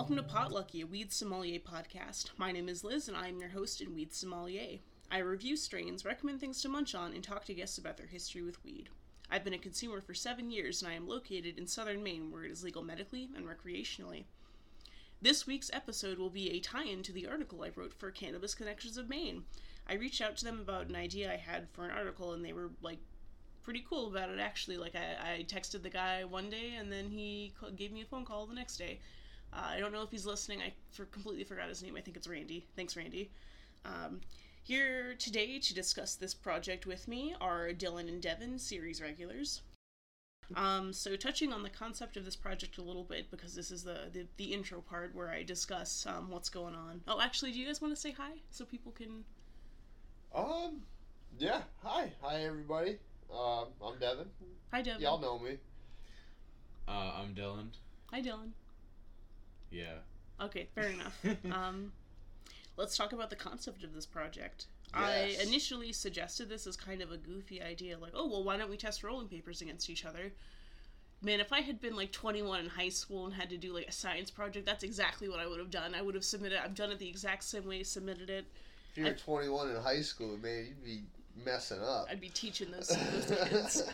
welcome to Potlucky, a Weed Sommelier podcast. My name is Liz, and I am your host and Weed Sommelier. I review strains, recommend things to munch on, and talk to guests about their history with weed. I've been a consumer for 7 years, and I am located in southern Maine, where it is legal medically and recreationally. This week's episode will be a tie-in to the article I wrote for Cannabis Connections of Maine. I reached out to them about an idea I had for an article, and they were, pretty cool about it, actually. I texted the guy one day, and then he gave me a phone call the next day. I don't know if he's listening. I completely forgot his name. I think it's Randy. Thanks, Randy. Here today to discuss this project with me are Dylan and Devin, series regulars. So touching on the concept of this project a little bit, because this is the intro part where I discuss what's going on. Oh, actually, do you guys want to say hi so people can... Yeah. Hi, everybody. I'm Devin. Hi, Devin. Y'all know me. I'm Dylan. Hi, Dylan. Yeah. Okay, fair enough. Let's talk about the concept of this project. Yes. I initially suggested this as kind of a goofy idea, why don't we test rolling papers against each other? Man, if I had been 21 in high school and had to do a science project, that's exactly what I would have done. I would have I've done it the exact same way, submitted it. If you were 21 in high school, man, you'd be messing up. I'd be teaching those kids.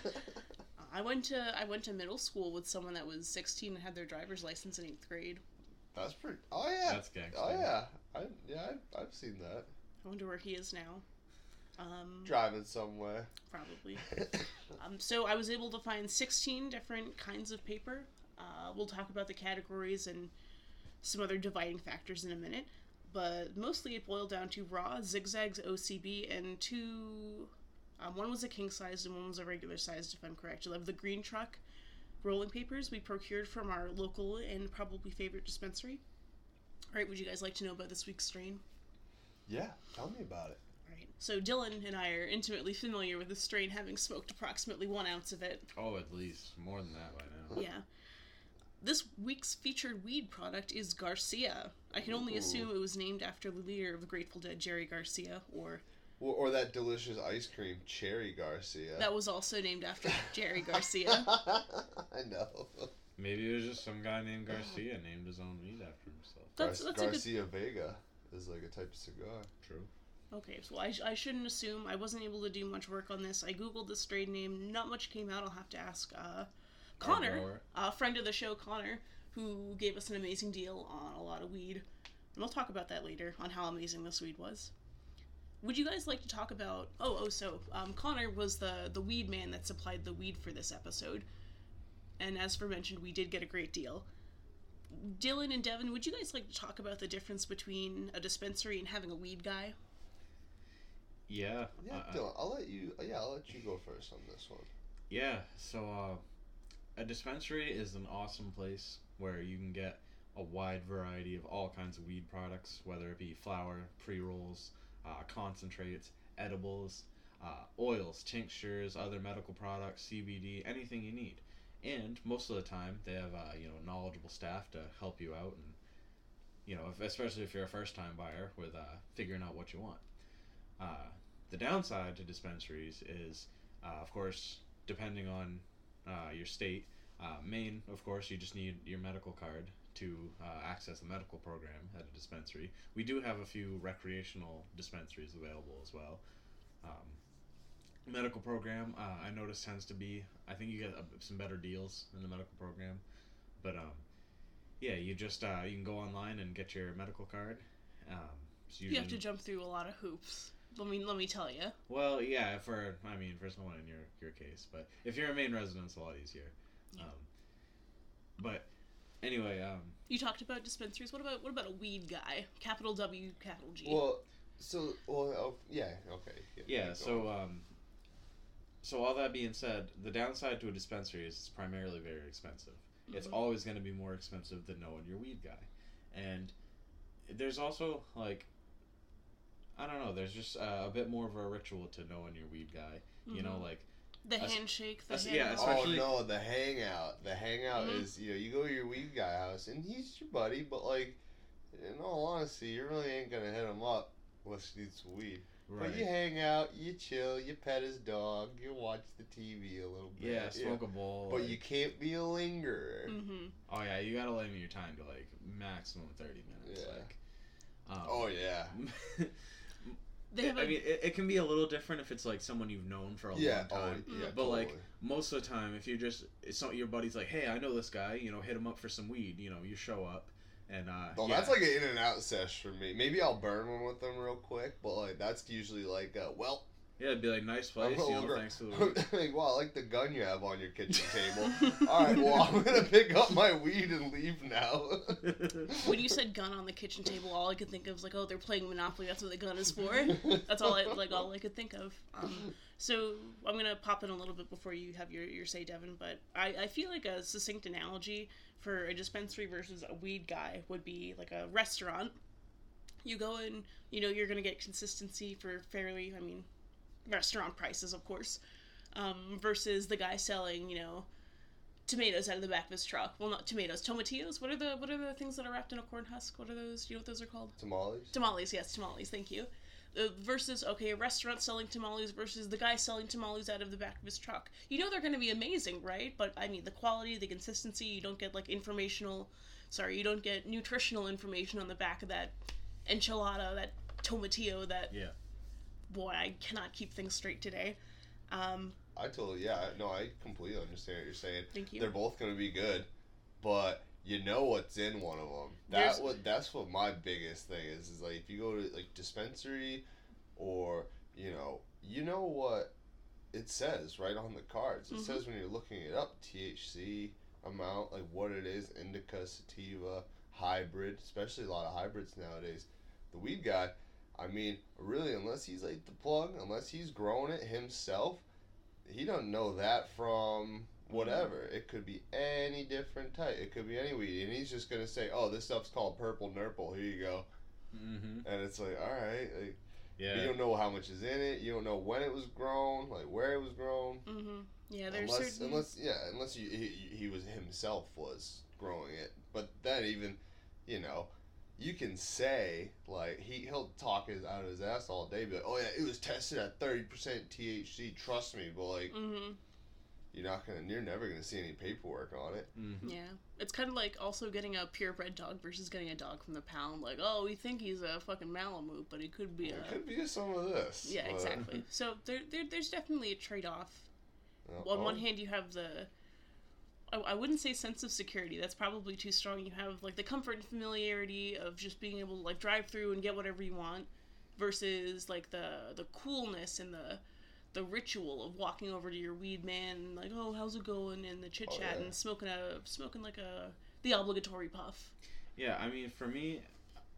I went to middle school with someone that was 16 and had their driver's license in 8th grade. That's pretty... Oh, yeah. That's gangster. Oh, yeah. I've seen that. I wonder where he is now. Driving somewhere. Probably. So I was able to find 16 different kinds of paper. We'll talk about the categories and some other dividing factors in a minute. But mostly it boiled down to Raw, Zigzag's OCB, and two... one was a king-sized and one was a regular-sized, if I'm correct. You'll have the green truck rolling papers we procured from our local and probably favorite dispensary. All right, would you guys like to know about this week's strain? Yeah, tell me about it. All right, so Dylan and I are intimately familiar with the strain, having smoked approximately 1 ounce of it. Oh, at least. More than that by now. Yeah. This week's featured weed product is Garcia. I can only assume it was named after the leader of the Grateful Dead, Jerry Garcia, or that delicious ice cream, Cherry Garcia. That was also named after Jerry Garcia. I know. Maybe it was just some guy named Garcia named his own weed after himself. That's Garcia Vega is a type of cigar. True. Okay, so I shouldn't assume. I wasn't able to do much work on this. I googled the strain name. Not much came out. I'll have to ask Connor, a friend of the show, Connor, who gave us an amazing deal on a lot of weed. And we'll talk about that later on how amazing this weed was. Would you guys like to talk about... Connor was the weed man that supplied the weed for this episode. And as aforementioned, we did get a great deal. Dylan and Devin, would you guys like to talk about the difference between a dispensary and having a weed guy? Yeah. Yeah, Dylan, I'll let you go first on this one. Yeah, so a dispensary is an awesome place where you can get a wide variety of all kinds of weed products, whether it be flower, pre-rolls... concentrates, edibles, oils, tinctures, other medical products, CBD, anything you need. And most of the time, they have knowledgeable staff to help you out, and especially if you're a first-time buyer with figuring out what you want. The downside to dispensaries is, of course, depending on your state, Maine, of course, you just need your medical card to access the medical program at a dispensary. We do have a few recreational dispensaries available as well. Medical program, I notice tends to be, I think you get some better deals in the medical program, but you just, you can go online and get your medical card. So you have to jump through a lot of hoops. Let me tell you. Well, yeah, for someone in your case, but if you're a Maine resident, it's a lot easier. Yeah. But anyway, you talked about dispensaries. What about a weed guy? Capital W, capital G. So all that being said, the downside to a dispensary is it's primarily very expensive. Mm-hmm. It's always going to be more expensive than knowing your weed guy, and there's also there's just a bit more of a ritual to knowing your weed guy. Mm-hmm. The handshake, hangout. Yeah, oh no, the hangout. The hangout mm-hmm. is, you go to your weed guy house, and he's your buddy, but in all honesty, you really ain't gonna hit him up unless you need some weed. Right. But you hang out, you chill, you pet his dog, you watch the TV a little bit. Yeah, smoke a bowl. But you can't be a lingerer. Mm-hmm. Oh, yeah, you gotta limit your time to, like, maximum 30 minutes. Yeah. Like, oh, yeah. I mean, it can be a little different if it's, like, someone you've known for a long time. Oh, yeah, but, totally. Like, most of the time, if you're just... your buddy's like, hey, I know this guy, you know, hit him up for some weed. You know, you show up. And, that's like an in and out sesh for me. Maybe I'll burn one with them real quick, but like that's usually like, yeah, it'd be like nice place, you know, thanks to the weed. Wow, I like the gun you have on your kitchen table. All right, well, I'm gonna pick up my weed and leave now. When you said gun on the kitchen table, all I could think of was like, oh, they're playing Monopoly. That's what the gun is for. That's all I could think of. So I'm gonna pop in a little bit before you have your say, Devin. But I feel like a succinct analogy for a dispensary versus a weed guy would be like a restaurant. You go in, you know, you're gonna get consistency for fairly, restaurant prices, of course, versus the guy selling, you know, tomatoes out of the back of his truck. Well, not tomatoes, tomatillos. What are the things that are wrapped in a corn husk? What are those? Do you know what those are called? Tamales. Tamales, yes, tamales. Thank you. Versus, okay, a restaurant selling tamales versus the guy selling tamales out of the back of his truck. You know they're going to be amazing, right? But, I mean, the quality, the consistency, you don't get, like, you don't get nutritional information on the back of that enchilada, that tomatillo, that... Yeah. Boy, I cannot keep things straight today. I completely understand what you're saying. Thank you. They're both going to be good, but you know what's in one of them. That's what my biggest thing is like if you go to like dispensary or, you know what it says right on the cards. It mm-hmm. says when you're looking it up, THC amount, like what it is, indica, sativa, hybrid, especially a lot of hybrids nowadays. The weed guy... really, unless he's like the plug, unless he's growing it himself, he doesn't know that from whatever. It could be any different type. It could be any weed. And he's just going to say, oh, this stuff's called purple nurple. Here you go. Mm-hmm. And it's like, all right. Like, yeah. You don't know how much is in it. You don't know when it was grown, like where it was grown. Mm-hmm. Yeah, there's certain... Unless he was himself was growing it. But then even, you can say, like, he'll talk out of his ass all day, be like, oh, yeah, it was tested at 30% THC, trust me, but, like, mm-hmm. You're never going to see any paperwork on it. Mm-hmm. Yeah. It's kind of like also getting a purebred dog versus getting a dog from the pound, like, oh, we think he's a fucking Malamute, but it could be It could be some of this. Yeah, exactly. So there's definitely a trade-off. On one hand, you have the... I wouldn't say sense of security. That's probably too strong. You have, like, the comfort and familiarity of just being able to, like, drive through and get whatever you want versus, like, the coolness and the ritual of walking over to your weed man and, like, oh, how's it going? And the chit-chat and smoking the obligatory puff. Yeah, for me,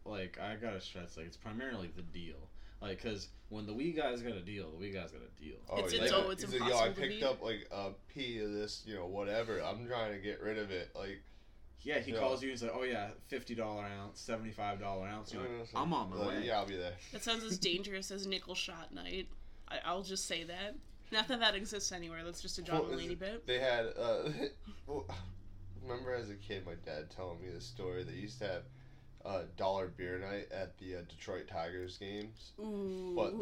like, I gotta stress, like, it's primarily the deal. Like, because when the wee guy's got a deal, the wee guy's got a deal. Oh, it's impossible to be. I picked up, like, a pea of this, whatever. I'm trying to get rid of it. Like, yeah, he calls you and says, oh, yeah, $50 ounce, $75 ounce. You're like, I'm on my way. Yeah, I'll be there. That sounds as dangerous as nickel shot night. I'll just say that. Not that exists anywhere. That's just a John Mulaney bit. They had, remember as a kid, my dad telling me this story. They used to have... dollar beer night at the Detroit Tigers games. Ooh. But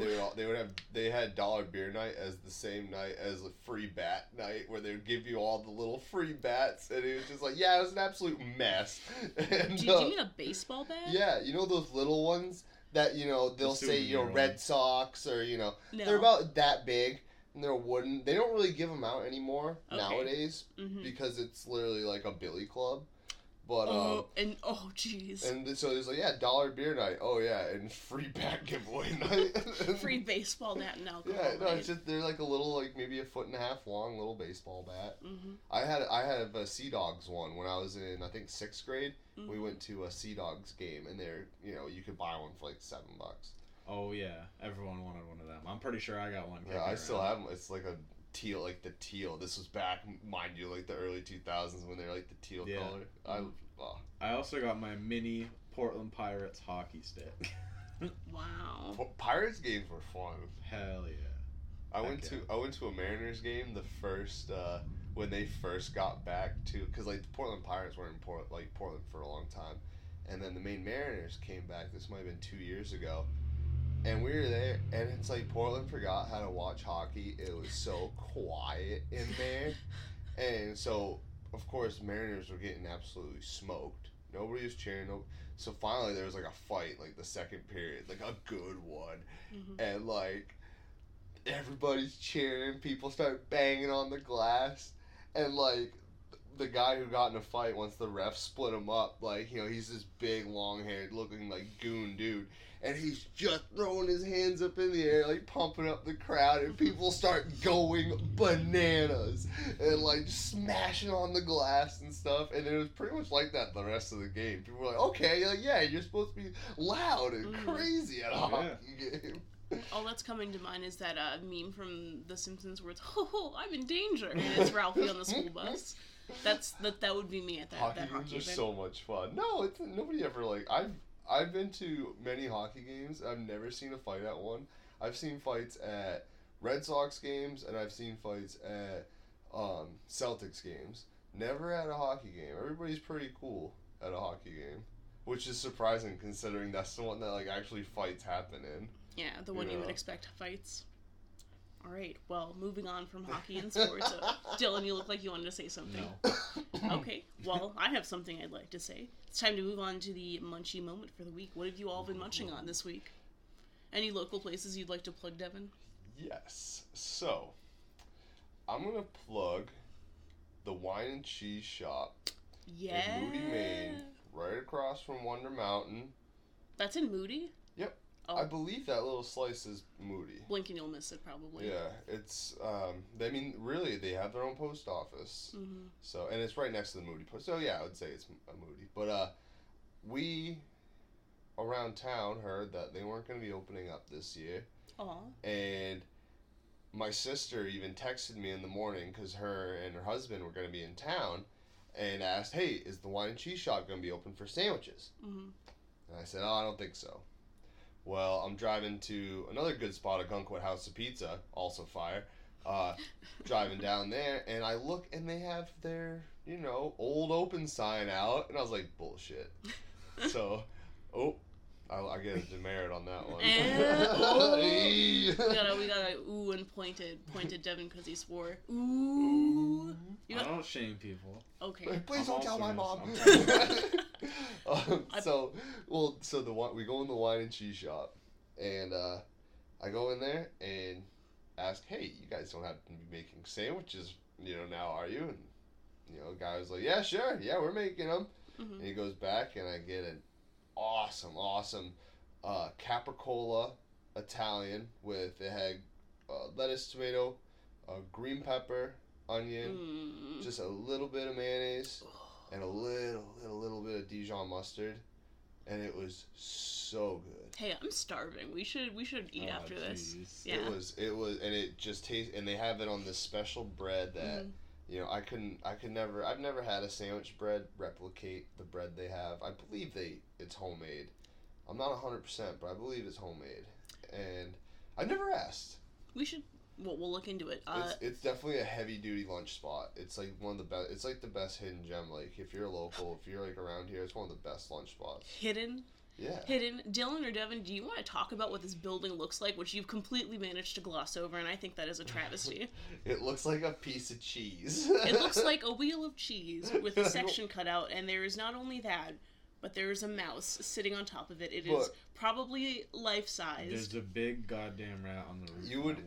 they had dollar beer night as the same night as a free bat night where they would give you all the little free bats and it was just like, yeah, it was an absolute mess. And, do you mean a baseball bat? Yeah, those little ones that, they'll say, Red Sox or, no. They're about that big and they're wooden. They don't really give them out anymore nowadays because it's literally like a billy club. But, jeez. And so there's dollar beer night. Oh, yeah, and free bat giveaway night. Free baseball bat and alcohol. Yeah, no, it's just, they're like a little, like maybe a foot and a half long little baseball bat. Mm-hmm. I have a Sea Dogs one when I was in, I think, 6th grade. Mm-hmm. We went to a Sea Dogs game, and they're, you could buy one for like $7. Oh, yeah. Everyone wanted one of them. I'm pretty sure I got one. Yeah, I still have them. It's like a teal, like the teal. This was back, mind you, like the early 2000s when they were like the teal color. I also got my mini Portland Pirates hockey stick. Wow. Pirates games were fun. Hell yeah. I went to a Mariners game the first when they first got back to, because like the Portland Pirates were in Portland for a long time, and then the Maine Mariners came back. This might have been 2 years ago. And we were there, and it's like Portland forgot how to watch hockey. It was so quiet in there. And so, of course, Mariners were getting absolutely smoked. Nobody was cheering. So finally there was like a fight, like the second period, like a good one. Mm-hmm. And like everybody's cheering. People start banging on the glass. And like the guy who got in a fight, once the ref split him up, like, you know, he's this big, long-haired, looking like goon dude. And he's just throwing his hands up in the air, like pumping up the crowd, and people start going bananas and like smashing on the glass and stuff. And it was pretty much like that the rest of the game. People were like, okay, like, yeah, you're supposed to be loud and crazy at a hockey game. All that's coming to mind is that meme from The Simpsons where it's, "Oh, I'm in danger," and it's Ralphie on the school bus. That would be me at that. Hockey games are so much fun. No, it's nobody ever like I've been to many hockey games. I've never seen a fight at one. I've seen fights at Red Sox games, and I've seen fights at Celtics games. Never at a hockey game. Everybody's pretty cool at a hockey game, which is surprising considering that's the one that like actually fights happen in. Yeah, the one you would expect fights. All right, well, moving on from hockey and sports. Dylan, you look like you wanted to say something. No. Okay, well, I have something I'd like to say. It's time to move on to the munchie moment for the week. What have you all been munching on this week? Any local places you'd like to plug, Devin? Yes. So, I'm going to plug the Wine and Cheese Shop in Moody, Maine, right across from Wonder Mountain. That's in Moody? Yep. Oh. I believe that little slice is Moody. Blink and you'll miss it, probably. Yeah, it's, I mean, really, they have their own post office. Mm-hmm. So, and it's right next to the Moody post. So, yeah, I would say it's a Moody. But we, around town, heard that they weren't going to be opening up this year. Aww. And my sister even texted me in the morning because her and her husband were going to be in town and asked, hey, is the Wine and Cheese Shop going to be open for sandwiches? Mm-hmm. And I said, oh, I don't think so. Well, I'm driving to another good spot, a Gunkwood House of Pizza, also fire, driving down there, and I look, and they have their, you know, old open sign out, and I was like, bullshit. So, I get a demerit on that one. We got a ooh and pointed Devin because he swore. Ooh. I don't shame people. Okay. Please don't tell my mom. We go in the Wine and Cheese Shop, and I go in there and ask, hey, you guys don't have to be making sandwiches, you know, now, are you? And, you know, the guy was like, yeah, sure, yeah, we're making them. Mm-hmm. And he goes back, and I get an awesome capricola Italian with, it had lettuce, tomato, green pepper, onion, just a little bit of mayonnaise, and a little bit of Dijon mustard, and it was so good. Hey, I'm starving. We should eat after this. Yeah. It was, and it just tastes. And they have it on this special bread that you know I've never had a sandwich bread replicate the bread they have. I believe it's homemade. I'm not 100%, but I believe it's homemade, and I've never asked. We should. Well, we'll look into it. It's definitely a heavy-duty lunch spot. It's, like, one of the best. It's, like, the best hidden gem. Like, if you're local, if you're, like, around here, it's one of the best lunch spots. Hidden? Yeah. Hidden. Dylan or Devin, do you want to talk about what this building looks like, which you've completely managed to gloss over, and I think that is a travesty. It looks like a piece of cheese. It looks like a wheel of cheese with a section cut out, and there is not only that, but there is a mouse sitting on top of it. It is probably life-sized. There's a big goddamn rat on the roof.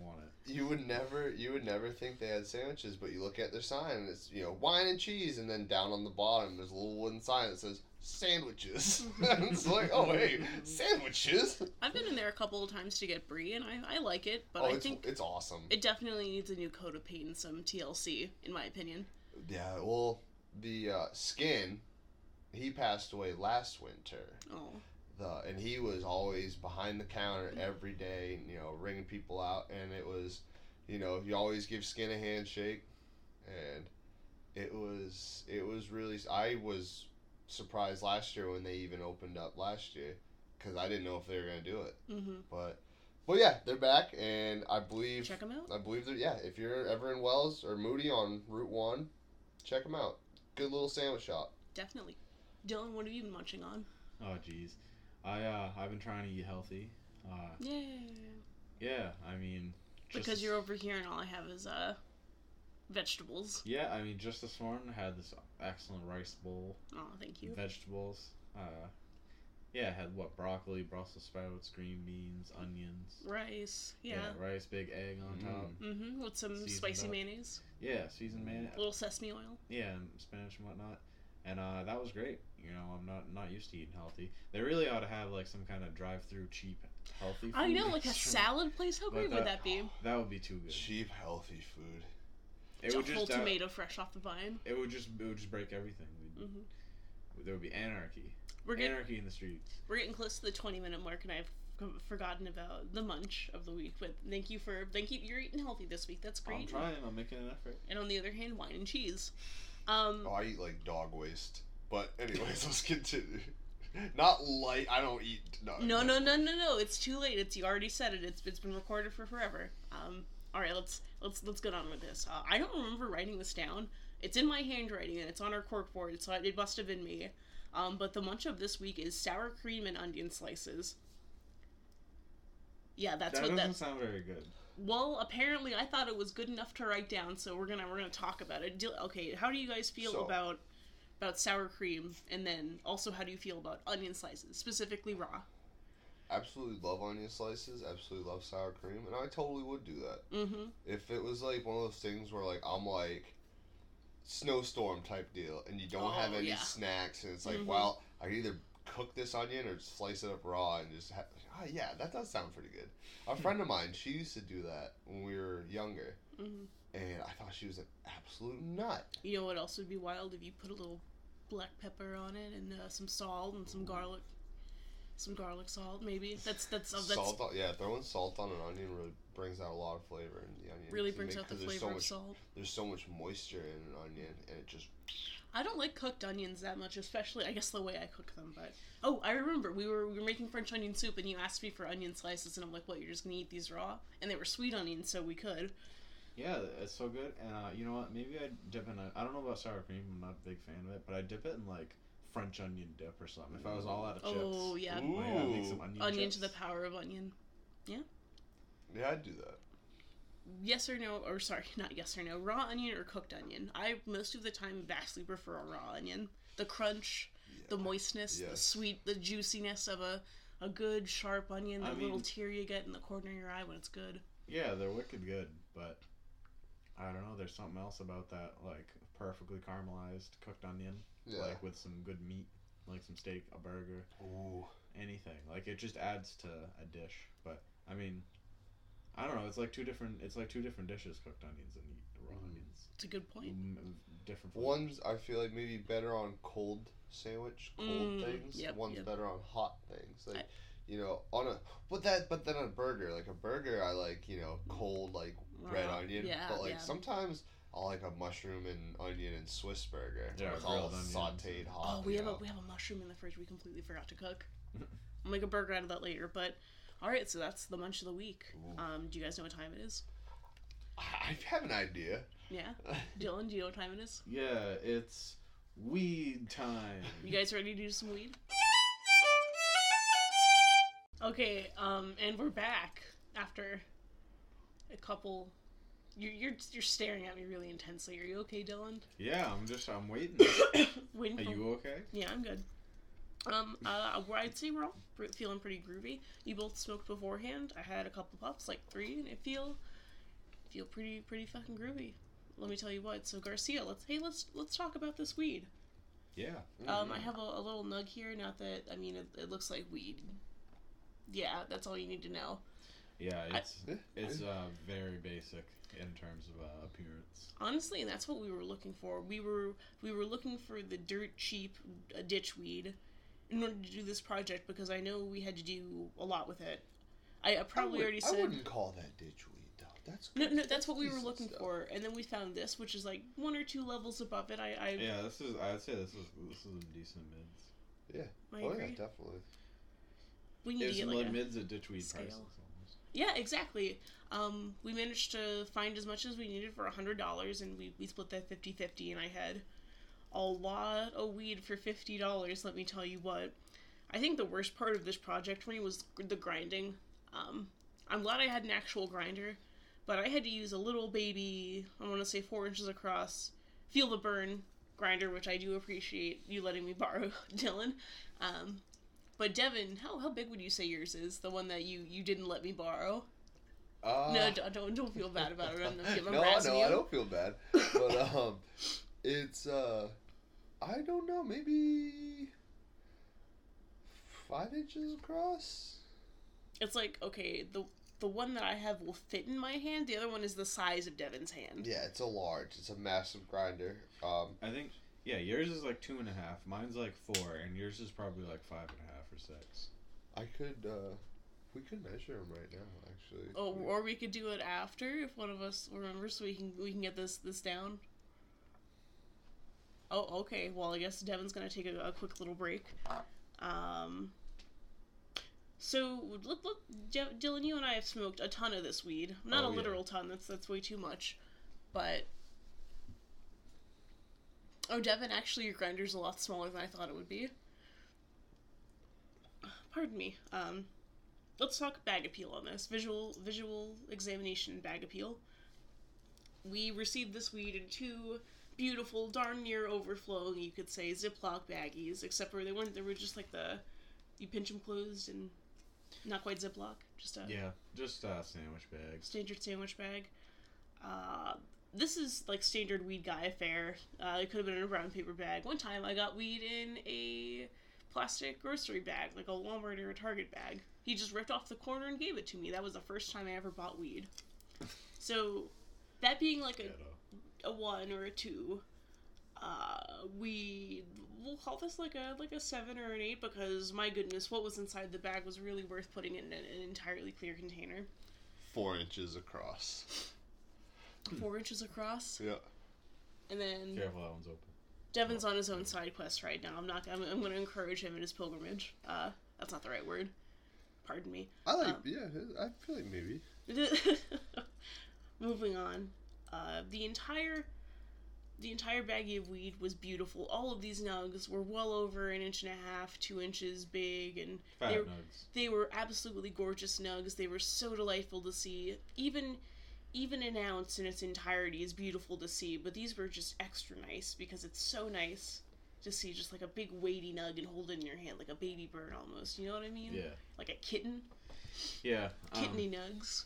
You would never think they had sandwiches, but you look at their sign and it's, you know, wine and cheese, and then down on the bottom there's a little wooden sign that says sandwiches. It's like, oh hey, sandwiches. I've been in there a couple of times to get brie, and I like it, but I think it's awesome. It definitely needs a new coat of paint and some TLC, in my opinion. Yeah, well, the Skin, he passed away last winter. Oh. And he was always behind the counter every day, you know, ringing people out. And it was, you know, you always give Skin a handshake. And it was really, I was surprised last year when they even opened up last year, because I didn't know if they were going to do it. Mm-hmm. But yeah, they're back. And I believe, check them out. I believe that, yeah, if you're ever in Wells or Moody on Route 1, check them out. Good little sandwich shop. Definitely. Dylan, what have you been munching on? Oh, geez. I've been trying to eat healthy. Yeah, I mean... just... because you're over here and all I have is vegetables. Yeah, I mean, just this morning I had this excellent rice bowl. Oh, thank you. Vegetables. Yeah, I had, broccoli, Brussels sprouts, green beans, onions. Rice, yeah. Yeah, rice, big egg on top. Mm-hmm, with some spicy mayonnaise. Yeah, seasoned mayonnaise. A little sesame oil. Yeah, and spinach and whatnot. And that was great. You know, I'm not used to eating healthy. They really ought to have, some kind of drive-through cheap, healthy food. I know, a salad place? How great would that be? That would be too good. Cheap, healthy food. It's a whole tomato fresh off the vine. It would just break everything. Mm-hmm. There would be anarchy. Anarchy in the streets. We're getting close to the 20-minute mark, and I've forgotten about the munch of the week. But you're eating healthy this week. That's great. I'm trying. I'm making an effort. And on the other hand, wine and cheese. I eat dog waste. But anyways, let's continue. Not light. I don't eat. No. It's too late. You already said it. It's been recorded for forever. All right. Let's get on with this. I don't remember writing this down. It's in my handwriting and it's on our cork board, so it must have been me. But the munch of this week is sour cream and onion slices. Yeah, that doesn't sound very good. Well, apparently I thought it was good enough to write down, so we're gonna talk about it. Okay, how do you guys feel about sour cream, and then also how do you feel about onion slices, specifically raw? Absolutely love onion slices, absolutely love sour cream, and I totally would do that. Mm-hmm. If it was one of those things where I'm snowstorm type deal, and you don't have any snacks, and it's mm-hmm. I can either cook this onion or slice it up raw and just have... Oh, yeah, that does sound pretty good. A friend of mine, she used to do that when we were younger, mm-hmm. and I thought she was an absolute nut. You know what else would be wild? If you put a little black pepper on it and some salt and some garlic... some garlic salt, maybe. That's salt. Throwing salt on an onion really brings out a lot of flavor in the onion. Really brings out the flavor of salt. There's so much moisture in an onion, and it just... I don't like cooked onions that much, especially I guess the way I cook them. But I remember we were making French onion soup, and you asked me for onion slices, and I'm like, "What? You're just gonna eat these raw?" And they were sweet onions, so we could. Yeah, it's so good. And you know what? Maybe I'd dip in. I don't know about sour cream. I'm not a big fan of it, but I dip it in French onion dip or something. If I was all out of chips. Oh, yeah. Ooh. I'd make some onion chips. To the power of onion. Yeah? Yeah, I'd do that. Yes or no, or sorry, not yes or no, raw onion or cooked onion. I, most of the time, vastly prefer a raw onion. The crunch, the moistness, the sweet, the juiciness of a good, sharp onion, the little tear you get in the corner of your eye when it's good. Yeah, they're wicked good, but I don't know, there's something else about that, perfectly caramelized cooked onion. Yeah. With some good meat, some steak, a burger, ooh, anything. It just adds to a dish. But I don't know. It's two different dishes: cooked onions and raw onions. It's a good point. Different flavors. One's I feel maybe better on cold things. Yep, one's better on hot things. But then on a burger, I cold red onion. Yeah, but sometimes. I like a mushroom and onion and Swiss burger. Yeah, it's all sauteed hot. Oh, we have a mushroom in the fridge we completely forgot to cook. I'll make a burger out of that later. But all right, so that's the munch of the week. Do you guys know what time it is? I have an idea. Yeah, Dylan, do you know what time it is? Yeah, it's weed time. You guys ready to do some weed? Okay, and we're back after a couple. You're staring at me really intensely. Are you okay, Dylan? Yeah, I'm waiting. Are you okay? Yeah, I'm good. I'd say we're all feeling pretty groovy. You both smoked beforehand. I had a couple puffs, 3, and it feel pretty fucking groovy. Let me tell you what. So Garcia, let's talk about this weed. Yeah. I have a little nug here. Not that it looks like weed. Yeah, that's all you need to know. Yeah, it's very basic in terms of appearance. Honestly, that's what we were looking for. We were looking for the dirt cheap ditch weed in order to do this project because I know we had to do a lot with it. I wouldn't call that ditch weed though. That's good. No. That's what we were looking for, and then we found this, which is 1 or 2 levels above it. I'd say this is a decent mids. Yeah. Yeah, definitely. We need to get mids at ditch weed scale. Prices. Yeah, exactly. We managed to find as much as we needed for $100, and we split that 50-50, and I had a lot of weed for $50, let me tell you what. I think the worst part of this project for me was the grinding. I'm glad I had an actual grinder, but I had to use a little baby, I want to say 4 inches across, feel the burn grinder, which I do appreciate you letting me borrow, Dylan. But Devin, how big would you say yours is? The one that you didn't let me borrow? No, don't feel bad about it. I'm gonna get my I don't feel bad. But it's I don't know, maybe 5 inches across. It's like, okay, the one that I have will fit in my hand. The other one is the size of Devin's hand. Yeah, it's a large. It's a massive grinder. I think, yeah, yours is like 2.5. Mine's like 4, and yours is probably like 5.5 or 6. I could, we could measure them right now, actually. Oh, or we could do it after if one of us remembers, so we can get this down. Oh, okay. Well, I guess Devin's gonna take a quick little break. So, look, Dylan, you and I have smoked a ton of this weed. Not a literal ton, that's way too much. But, oh, Devin, actually, your grinder's a lot smaller than I thought it would be. Pardon me. Let's talk bag appeal on this. Visual examination bag appeal. We received this weed in 2 beautiful, darn near overflowing, you could say, Ziploc baggies, except for they weren't, they were just like you pinch them closed and... Not quite Ziploc, just a... Yeah, just a sandwich bag. Standard sandwich bag. This is, like, standard weed guy affair. It could have been in a brown paper bag. One time I got weed in a plastic grocery bag, like a Walmart or a Target bag. He just ripped off the corner and gave it to me. That was the first time I ever bought weed. So, that being, like, a 1 or a 2... we'll call this like a 7 or an 8 because my goodness, what was inside the bag was really worth putting in an entirely clear container. 4 inches across. 4 inches across. Yeah. And then. Careful, that one's open. Devin's on his own side quest right now. I'm going to encourage him in his pilgrimage. That's not the right word. Pardon me. I feel like maybe. Moving on. The entire baggie of weed was beautiful. All of these nugs were well over 1.5 inches, 2 inches big, and they were absolutely gorgeous nugs. They were so delightful to see. Even an ounce in its entirety is beautiful to see, but these were just extra nice because it's so nice to see just like a big weighty nug and hold it in your hand like a baby bird almost. You know what I mean? Yeah. Like a kitten. Yeah. Kitteny nugs.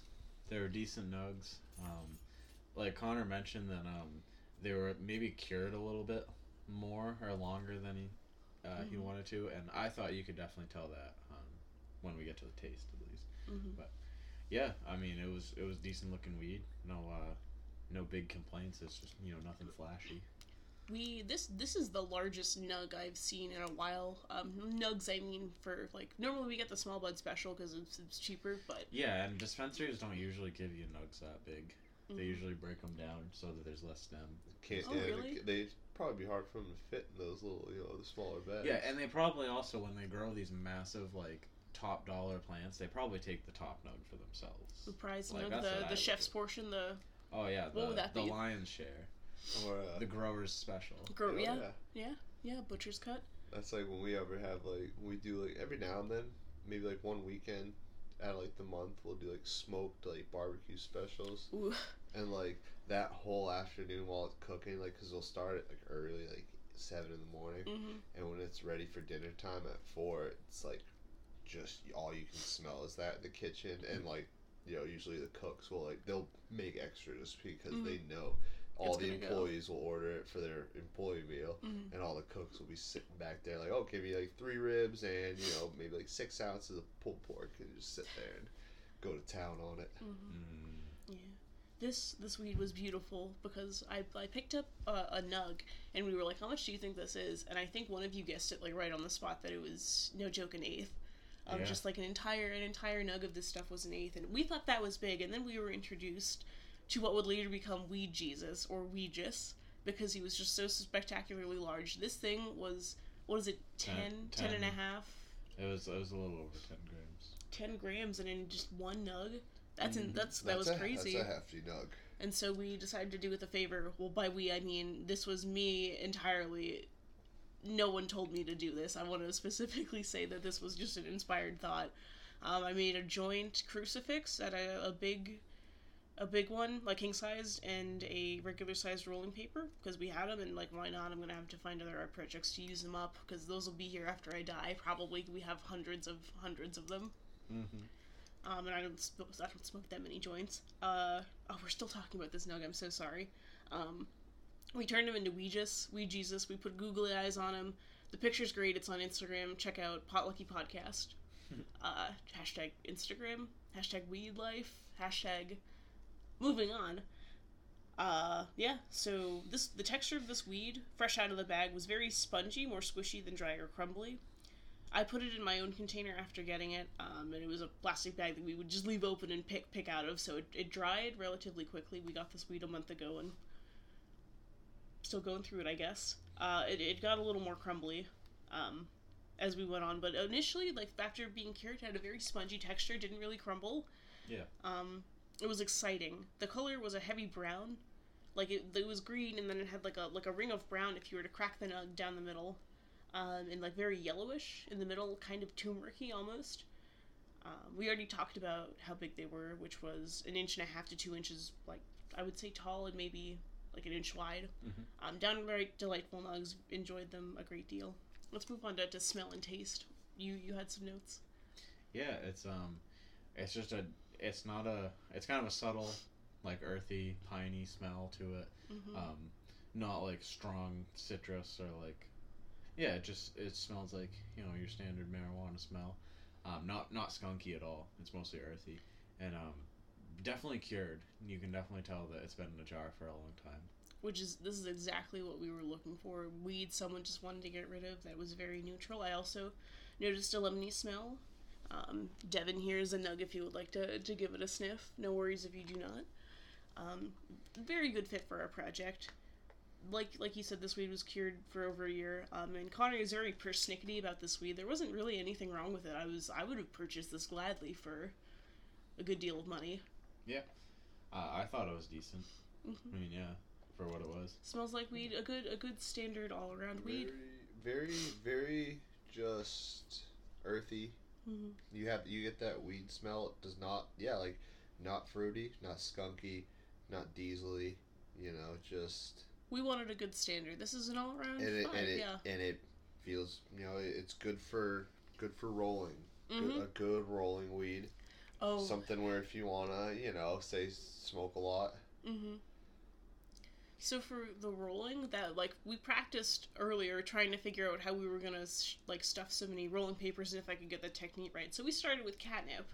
They were decent nugs. Like Connor mentioned that. They were maybe cured a little bit more or longer than he wanted to, and I thought you could definitely tell that when we get to the taste at least. Mm-hmm. But yeah, I mean it was decent looking weed. No big complaints. It's just nothing flashy. This is the largest nug I've seen in a while. Nugs, I mean, for like normally we get the small bud special because it's cheaper, but yeah, and dispensaries don't usually give you nugs that big. They usually break them down so that there's less stem. Really? They'd probably be hard for them to fit in those little, the smaller bags. Yeah, and they probably also, when they grow these massive, like, top dollar plants, they probably take the top nug for themselves. The prize nug, the chef's portion, the... Oh, yeah, what would that be? The lion's share. Or the grower's special. Yeah, butcher's cut. That's like when we ever have, like, we do, like, every now and then, maybe, like, one weekend, at like the month, we'll do like smoked like barbecue specials. Ooh. And like that whole afternoon while it's cooking, like because they'll start at like early, like 7 in the morning, and when it's ready for dinner time at 4, it's like just all you can smell is that in the kitchen, and like usually the cooks will like they'll make extra just because they know all the employees will order it for their employee meal, and all the cooks will be sitting back there like, okay, maybe like 3 ribs and, maybe like 6 ounces of pulled pork, and just sit there and go to town on it. Yeah. This weed was beautiful because I picked up a nug, and we were like, how much do you think this is? And I think one of you guessed it like right on the spot that it was, no joke, an 1/8. Just like an entire nug of this stuff was an 1/8, and we thought that was big, and then we were introduced to what would later become Weedjus, or Weedjus, because he was just so spectacularly large. This thing was, what is it, 10 and a half? It was a little over 10 grams. 10 grams, and in just one nug? That was crazy. That's a hefty nug. And so we decided to do it a favor. Well, by we, I mean, this was me entirely. No one told me to do this. I want to specifically say that this was just an inspired thought. I made a joint crucifix at a big one, like king-sized, and a regular-sized rolling paper, because we had them, and, like, why not? I'm going to have to find other art projects to use them up, because those will be here after I die, probably. We have hundreds of them. Mm-hmm. And I don't smoke that many joints. Oh, we're still talking about this, Nug. I'm so sorry. We turned him into Weedjus. We put googly eyes on him. The picture's great. It's on Instagram. Check out Potlucky Podcast. Hashtag Instagram. Hashtag Weed Life. Hashtag... Moving on, so the texture of this weed, fresh out of the bag, was very spongy, more squishy than dry or crumbly. I put it in my own container after getting it, and it was a plastic bag that we would just leave open and pick out of, so it dried relatively quickly. We got this weed a month ago, and still going through it, I guess. It got a little more crumbly, as we went on, but initially, like, after being cured, it had a very spongy texture, didn't really crumble. Yeah. It was exciting. The color was a heavy brown. Like, it was green, and then it had, like a ring of brown if you were to crack the nug down the middle. And, like, very yellowish in the middle, kind of turmeric-y almost. We already talked about how big they were, which was 1.5 to 2 inches, like, I would say tall and maybe, like, 1 inch wide. Mm-hmm. Downright delightful nugs. Enjoyed them a great deal. Let's move on to smell and taste. You had some notes. Yeah, it's just a... It's not a... It's kind of a subtle, like, earthy, piney smell to it. Mm-hmm. Not, like, strong citrus or, like... Yeah, it smells like, you know, your standard marijuana smell. Not skunky at all. It's mostly earthy. And, definitely cured. You can definitely tell that it's been in a jar for a long time. This is exactly what we were looking for. Weed someone just wanted to get rid of that was very neutral. I also noticed a lemony smell. Devin here is a nug if you would like to give it a sniff. No worries if you do not. Very good fit for our project. Like you said, this weed was cured for over a year. And Connor is very persnickety about this weed. There wasn't really anything wrong with it. I would have purchased this gladly for a good deal of money. Yeah. I thought it was decent. Mm-hmm. I mean, yeah, for what it was. Smells like weed. A good standard all-around weed. Very, very just earthy. Mm-hmm. You get that weed smell. It does not, not fruity, not skunky, not diesely. You know, just we wanted a good standard. This is an all around vibe, and it feels, you know, it's good for rolling. Mm-hmm. A good rolling weed. Oh, something where if you wanna, you know, say smoke a lot. Mm-hmm. So for the rolling, that, like, we practiced earlier trying to figure out how we were going to, like, stuff so many rolling papers and if I could get the technique right. So we started with catnip.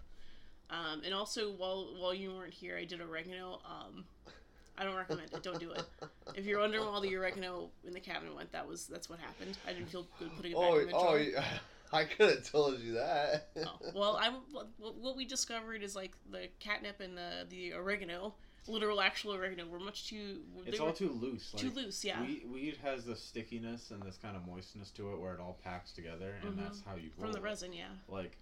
And also, while you weren't here, I did oregano. I don't recommend it. Don't do it. If you're wondering why the oregano in the cabinet went, that's what happened. I didn't feel good putting it back in the jar. I could have told you that. What we discovered is, like, the catnip and the oregano... Literal, actual oregano. We're much too... It's all too loose. Like, too loose, yeah. Weed has this stickiness and this kind of moistness to it where it all packs together, and mm-hmm. That's how you roll. From the resin, yeah. Like,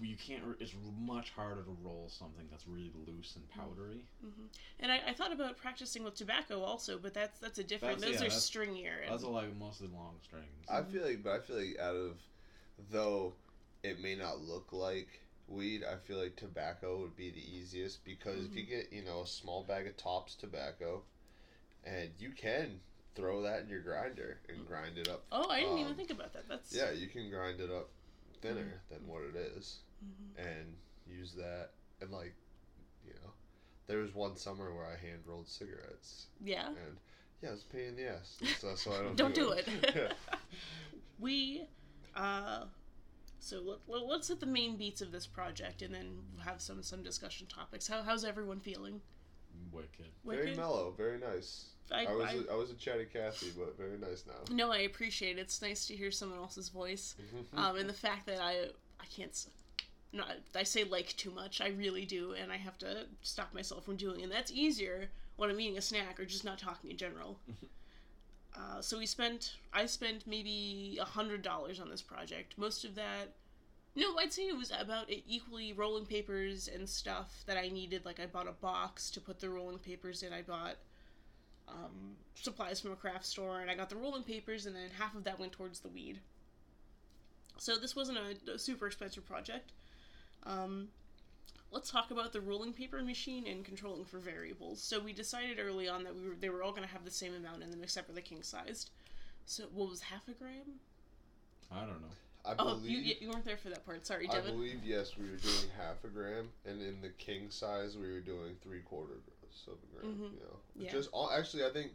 you can't... It's much harder to roll something that's really loose and powdery. Mm-hmm. And I thought about practicing with tobacco also, but that's a different... Those are stringier. And... Those are, like, mostly long strings. I feel like out of... Though it may not look like... weed, I feel like tobacco would be the easiest because mm-hmm. if you get, you know, a small bag of Topps tobacco, and you can throw that in your grinder and mm-hmm. grind it up. Oh, I didn't even think about that. That's yeah, you can grind it up thinner mm-hmm. than what it is mm-hmm. and use that. And, like, you know, there was one summer where I hand rolled cigarettes. Yeah. And yeah, it's a pain in the ass. So I don't do it. Yeah. We, So let's hit the main beats of this project and then have some discussion topics. How's everyone feeling? Wicked. Very mellow, very nice. I was a chatty Kathy, but very nice now. No, I appreciate it. It's nice to hear someone else's voice. And the fact that I can't... No, I say like too much. I really do, and I have to stop myself from doing it. And that's easier when I'm eating a snack or just not talking in general. So I spent maybe $100 on this project. Most of that, no, I'd say it was about equally rolling papers and stuff that I needed. Like, I bought a box to put the rolling papers in. I bought supplies from a craft store, and I got the rolling papers, and then half of that went towards the weed. So this wasn't a super expensive project. Let's talk about the rolling paper machine and controlling for variables. So we decided early on that they were all going to have the same amount in them except for the king-sized. So what was half a gram? I don't know. You weren't there for that part. Sorry, Devin. I believe, yes, we were doing half a gram, and in the king size, we were doing 3/4 of a gram. Mm-hmm. You know, yeah. Just all. Actually, I think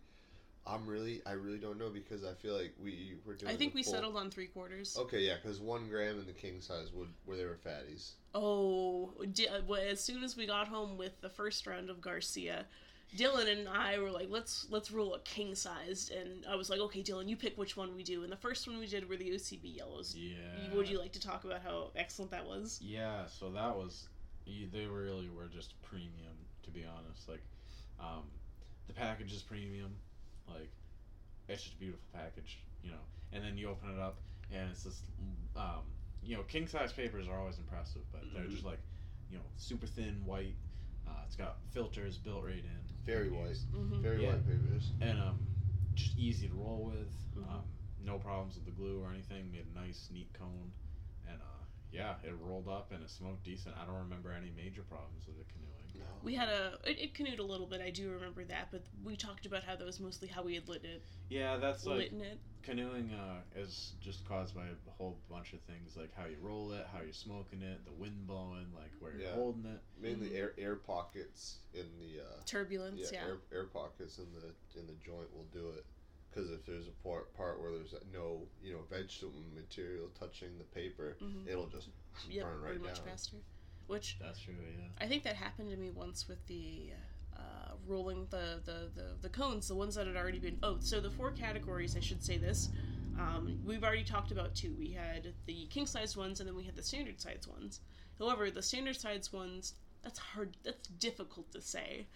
I really don't know because I feel like we were doing. I think we settled on 3/4. Okay, yeah, because 1 gram in the king size where they were fatties. Oh, as soon as we got home with the first round of Garcia, Dylan and I were like, let's roll a king-sized, and I was like, okay, Dylan, you pick which one we do, and the first one we did were the OCB yellows. Yeah. Would you like to talk about how excellent that was? Yeah, so that was, they really were just premium, to be honest. Like, the package is premium, like, it's just a beautiful package, you know, and then you open it up, and it's this, you know, king-size papers are always impressive, but they're just like, you know, super thin, white. It's got filters built right in. Very white. Mm-hmm. Very white papers. And just easy to roll with. Mm-hmm. No problems with the glue or anything. Made a nice, neat cone. And it rolled up and it smoked decent. I don't remember any major problems with it canoeing. No. We had it canoed a little bit, I do remember that, but we talked about how that was mostly how we had lit it. Yeah, that's like, canoeing is just caused by a whole bunch of things, like how you roll it, how you're smoking it, the wind blowing, like where you're holding it. Mainly air pockets in the... turbulence, yeah. Air pockets in the joint will do it, because if there's a part where there's no, you know, vegetable material touching the paper, it'll just burn right down. Much faster. Which that's true, yeah. I think that happened to me once with the rolling the cones, the ones that had already been. Oh, so the 4 categories, I should say this. We've already talked about 2. We had the king size ones, and then we had the standard size ones. However, the standard size ones, that's difficult to say.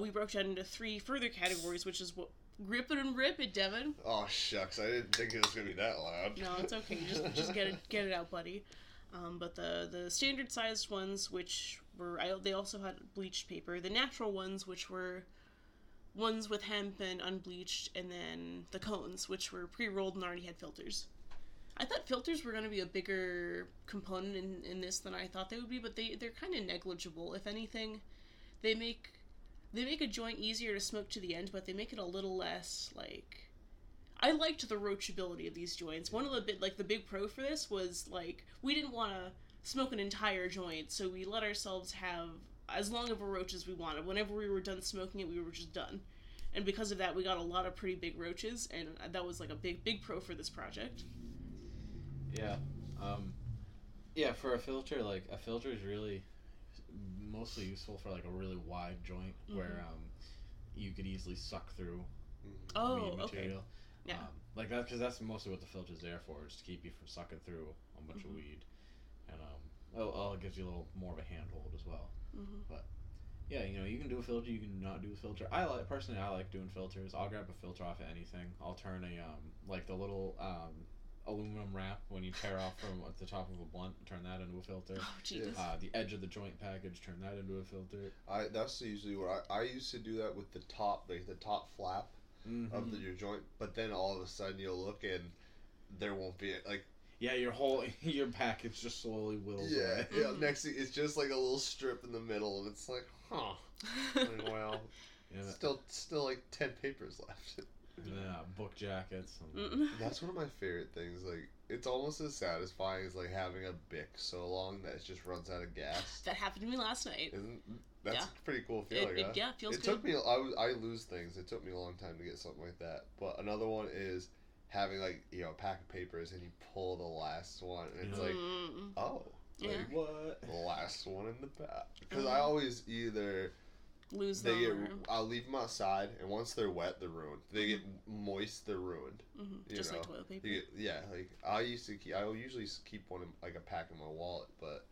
We broke down into 3 further categories, which is what. Rip it, Devin. Oh shucks, I didn't think it was gonna be that loud. No, it's okay. Just get it out, buddy. But the standard sized ones, which were they also had bleached paper. The natural ones, which were ones with hemp and unbleached, and then the cones, which were pre-rolled and already had filters. I thought filters were going to be a bigger component in this than I thought they would be, but they're kind of negligible. If anything, they make a joint easier to smoke to the end, but they make it a little less like. I liked the roachability of these joints. One of the big pro for this was, like, we didn't want to smoke an entire joint, so we let ourselves have as long of a roach as we wanted. Whenever we were done smoking it, we were just done. And because of that, we got a lot of pretty big roaches, and that was, like, a big, big pro for this project. Yeah. Yeah, for a filter is really mostly useful for, like, a really wide joint where you could easily suck through weed material. Okay. Yeah. Like that, because that's mostly what the filter's there for, is to keep you from sucking through a bunch of weed, and it gives you a little more of a handhold as well. Mm-hmm. But yeah, you know, you can do a filter, you can not do a filter. I personally like doing filters. I'll grab a filter off of anything. I'll turn a like the little aluminum wrap when you tear off from at the top of a blunt, turn that into a filter. Oh, Jesus. The edge of the joint package, turn that into a filter. That's usually what I used to do that with the top, like the top flap. Mm-hmm. Of your joint, but then all of a sudden you'll look and there won't be like. Yeah, your package just slowly wills away. Yeah, next thing, it's just like a little strip in the middle, and it's like, huh. Like, well, still like 10 papers left. Yeah, book jackets. That's one of my favorite things. Like, it's almost as satisfying as like having a Bic so long that it just runs out of gas. That happened to me last night. That's a pretty cool feeling. Feels good. It took me. I lose things. It took me a long time to get something like that. But another one is having, like, you know, a pack of papers and you pull the last one and it's like, oh, like, what? The last one in the back. Because I always either. Lose them. I'll leave them outside, and once they're wet, they're ruined. They get moist, they're ruined. Mm-hmm. Just know? Like toilet paper. Like I usually keep one in, like, a pack in my wallet, but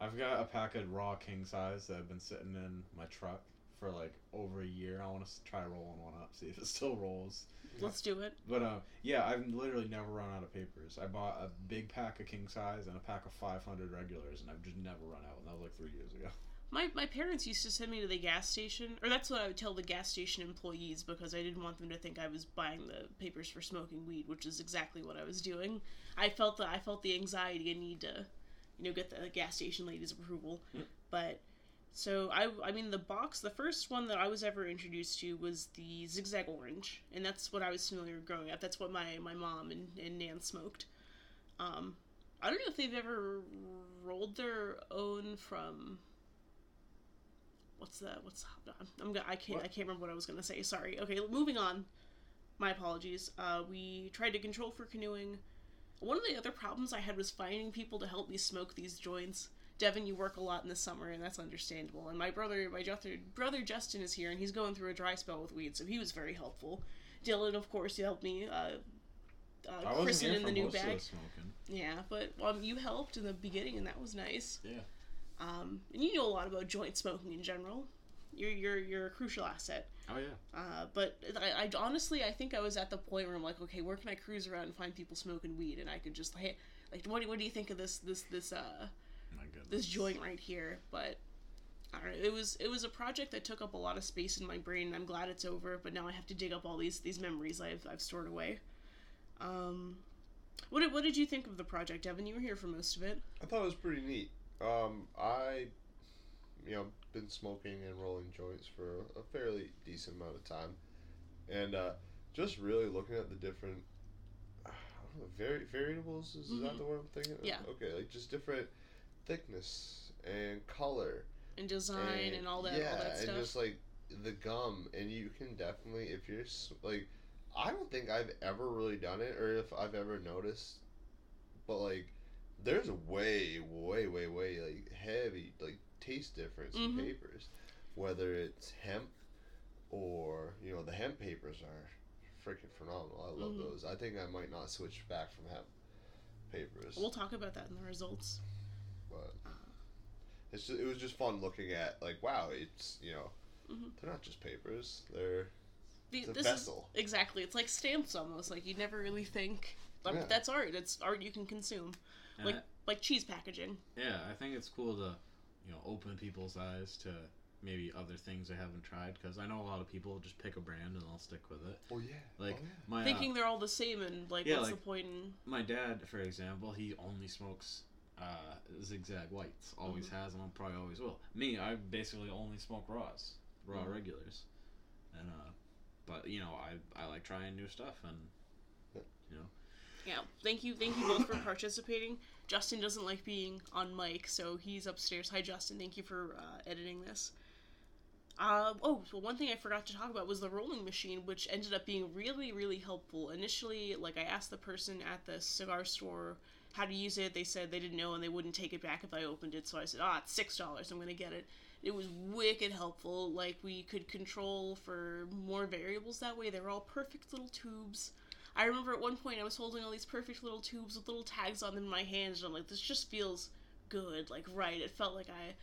I've got a pack of raw king size that I've been sitting in my truck for like over a year. I want to try rolling one up, see if it still rolls. Let's do it. But I've literally never run out of papers. I bought a big pack of king size and a pack of 500 regulars, and I've just never run out. And that was like 3 years ago. My parents used to send me to the gas station, or that's what I would tell the gas station employees, because I didn't want them to think I was buying the papers for smoking weed, which is exactly what I was doing. I felt the anxiety and need to, you know, get the gas station lady's approval. Mm. But so I mean, the box, the first one that I was ever introduced to was the Zigzag orange, and that's what I was familiar with growing up. That's what my mom and Nan smoked. I don't know if they've ever rolled their own from. What's that? What's I can't remember what I was gonna say. Sorry. Okay, moving on. My apologies. We tried to control for canoeing. One of the other problems I had was finding people to help me smoke these joints. Devin, you work a lot in the summer, and that's understandable. And my brother Justin is here, and he's going through a dry spell with weed, so he was very helpful. Dylan, of course, he helped me. I wasn't in the new bag. Yeah, but you helped in the beginning, and that was nice. Yeah. And you know a lot about joint smoking in general. You're a crucial asset. Oh yeah. But I honestly, I think I was at the point where I'm like, okay, where can I cruise around and find people smoking weed, and I could just like what do you think of this my goodness, this joint right here? But I don't know. It was a project that took up a lot of space in my brain, and I'm glad it's over. But now I have to dig up all these memories I've stored away. What did you think of the project, Devin? You were here for most of it. I thought it was pretty neat. Been smoking and rolling joints for a fairly decent amount of time, and just really looking at the different variables is mm-hmm. that the word I'm thinking of? Yeah. Okay, like just different thickness and color and design and all that. Yeah, all that stuff. And just like the gum, and you can definitely, if you're like, I don't think I've ever really done it, or if I've ever noticed, but like there's way like heavy like taste difference mm-hmm. in papers, whether it's hemp or, you know, the hemp papers are freaking phenomenal. I love mm-hmm. those. I think I might not switch back from hemp papers. We'll talk about that in the results. But it was just fun looking at, like, wow, it's, you know, mm-hmm. they're not just papers. It's a vessel. Exactly. It's like stamps almost. Like, you never really think, like, yeah. That's art. It's art you can consume. And like cheese packaging. Yeah, I think it's cool to, you know, open people's eyes to maybe other things they haven't tried, because I know a lot of people just pick a brand and they'll stick with it. Oh yeah, like my thinking they're all the same, and like, yeah, what's the point? In... My dad, for example, he only smokes Zigzag whites. Always mm-hmm. has, and I'll probably always will. Me, I basically only smoke raws, raw mm-hmm. regulars, and but you know, I like trying new stuff, and you know. Yeah, thank you both for participating. Justin doesn't like being on mic, so he's upstairs. Hi, Justin. Thank you for editing this. One thing I forgot to talk about was the rolling machine, which ended up being really, really helpful. Initially, like, I asked the person at the cigar store how to use it. They said they didn't know and they wouldn't take it back if I opened it, so I said, it's $6. I'm going to get it. It was wicked helpful. Like, we could control for more variables that way. They were all perfect little tubes. I remember at one point I was holding all these perfect little tubes with little tags on them in my hands, and I'm like, this just feels good, like, right. It felt like I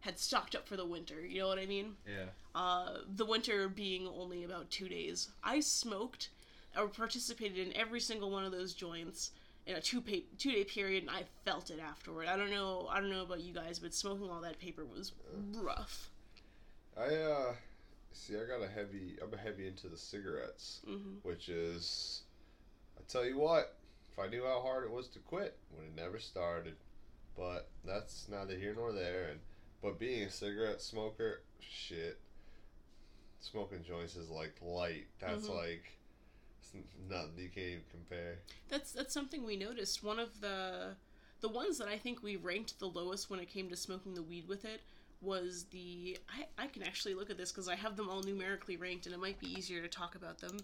had stocked up for the winter, you know what I mean? Yeah. The winter being only about 2 days. I smoked or participated in every single one of those joints in a two-day period, and I felt it afterward. I don't know about you guys, but smoking all that paper was rough. I'm heavy into the cigarettes, mm-hmm. which is... I tell you what, if I knew how hard it was to quit, would have never started. But that's neither here nor there. But being a cigarette smoker, shit, smoking joints is like light. That's mm-hmm. like, it's nothing, you can't even compare. That's something we noticed. One of the ones that I think we ranked the lowest when it came to smoking the weed with it was the, I can actually look at this because I have them all numerically ranked, and it might be easier to talk about them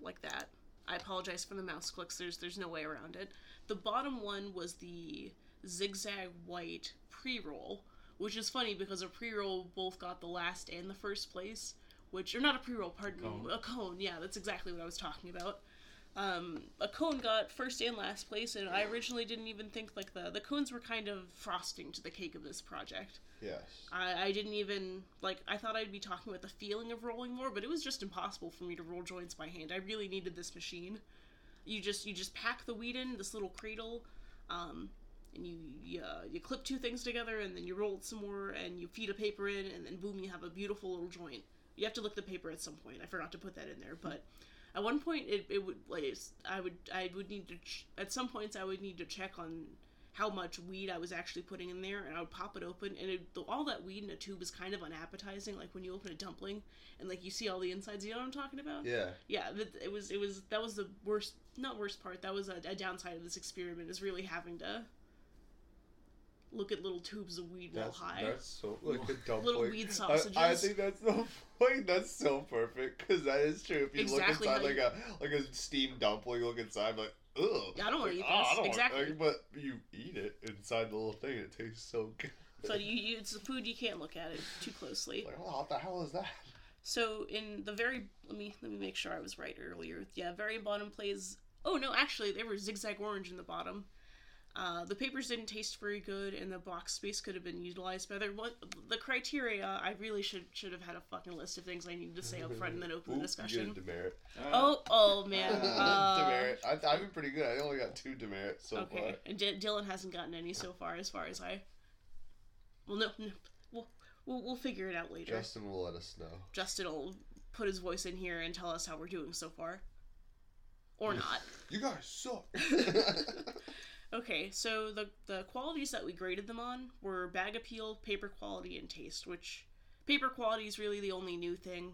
like that. I apologize for the mouse clicks. There's no way around it. The bottom one was the Zigzag white pre-roll, which is funny because a pre-roll both got the last and the first place, a cone. Yeah, that's exactly what I was talking about. A cone got first and last place, and I originally didn't even think, like, the cones were kind of frosting to the cake of this project. Yes. I didn't even, like, I thought I'd be talking about the feeling of rolling more, but it was just impossible for me to roll joints by hand. I really needed this machine. You just pack the weed in this little cradle, and you clip two things together, and then you roll it some more, and you feed a paper in, and then boom, you have a beautiful little joint. You have to lick the paper at some point. I forgot to put that in there, but... At one point, it would, like, I would need to, at some points, I would need to check on how much weed I was actually putting in there, and I would pop it open, and all that weed in a tube is kind of unappetizing, like when you open a dumpling, and like you see all the insides, you know what I'm talking about? Yeah. Yeah, that was the worst, not worst part, that was a downside of this experiment, is really having to look at little tubes of weed real high. That's so, like a dumpling. Little weed sausages. I think that's the point. That's so perfect, because that is true. If you exactly look inside, like a steamed dumpling, look inside, like, ugh. I don't want to eat this. Exactly. But you eat it inside the little thing, and it tastes so good. So it's the food, you can't look at it too closely. Like, oh, what the hell is that? So in the very, let me make sure I was right earlier. Yeah, very bottom plays. Oh no, actually, they were Zigzag orange in the bottom. The papers didn't taste very good, and the box space could have been utilized better. The criteria, I really should have had a fucking list of things I needed to say up front and then open the discussion. Demerit. Oh, man. Demerit. I've been pretty good. I only got 2 demerits so far. Okay, and Dylan hasn't gotten any so far, Well, no. We'll figure it out later. Justin will let us know. Justin will put his voice in here and tell us how we're doing so far. Or not. You guys suck. Okay, so the qualities that we graded them on were bag appeal, paper quality, and taste, which paper quality is really the only new thing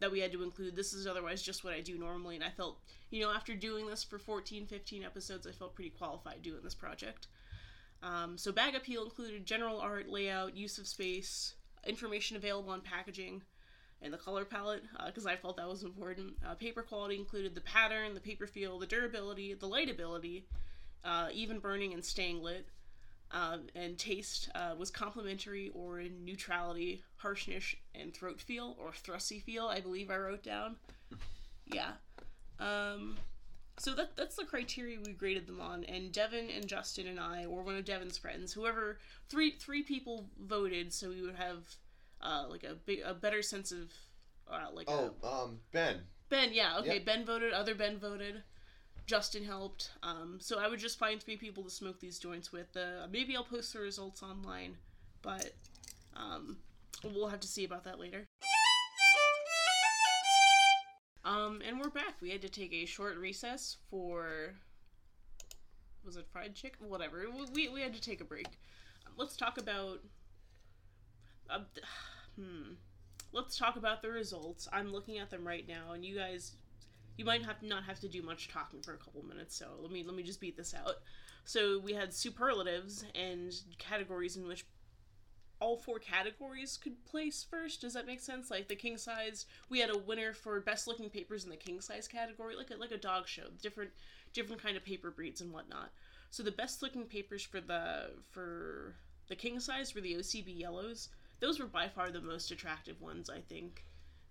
that we had to include. This is otherwise just what I do normally, and I felt, after doing this for 14, 15 episodes, I felt pretty qualified doing this project. So bag appeal included general art, layout, use of space, information available on packaging, and the color palette, because I felt that was important. Paper quality included the pattern, the paper feel, the durability, the lightability, even burning and staying lit, and taste was complementary or in neutrality, harshness, and throat feel, or thrusty feel, I believe I wrote down. Yeah. So that's the criteria we graded them on, and Devin and Justin and I, or one of Devin's friends, whoever, three people voted, so we would have a better sense of Ben. Ben, yeah, okay, yep. Ben voted, other Ben voted. Justin helped, so I would just find 3 people to smoke these joints with. Maybe I'll post the results online, but we'll have to see about that later. And we're back. We had to take a short recess for, was it fried chicken? Whatever. We had to take a break. Let's talk about. Let's talk about the results. I'm looking at them right now, and you guys. You might not have to do much talking for a couple minutes, so let me just beat this out. So we had superlatives and categories in which all 4 categories could place first. Does that make sense? Like the king size, we had a winner for best looking papers in the king size category, like a dog show, different kind of paper breeds and whatnot. So the best looking papers for the king size were the OCB yellows. Those were by far the most attractive ones, I think.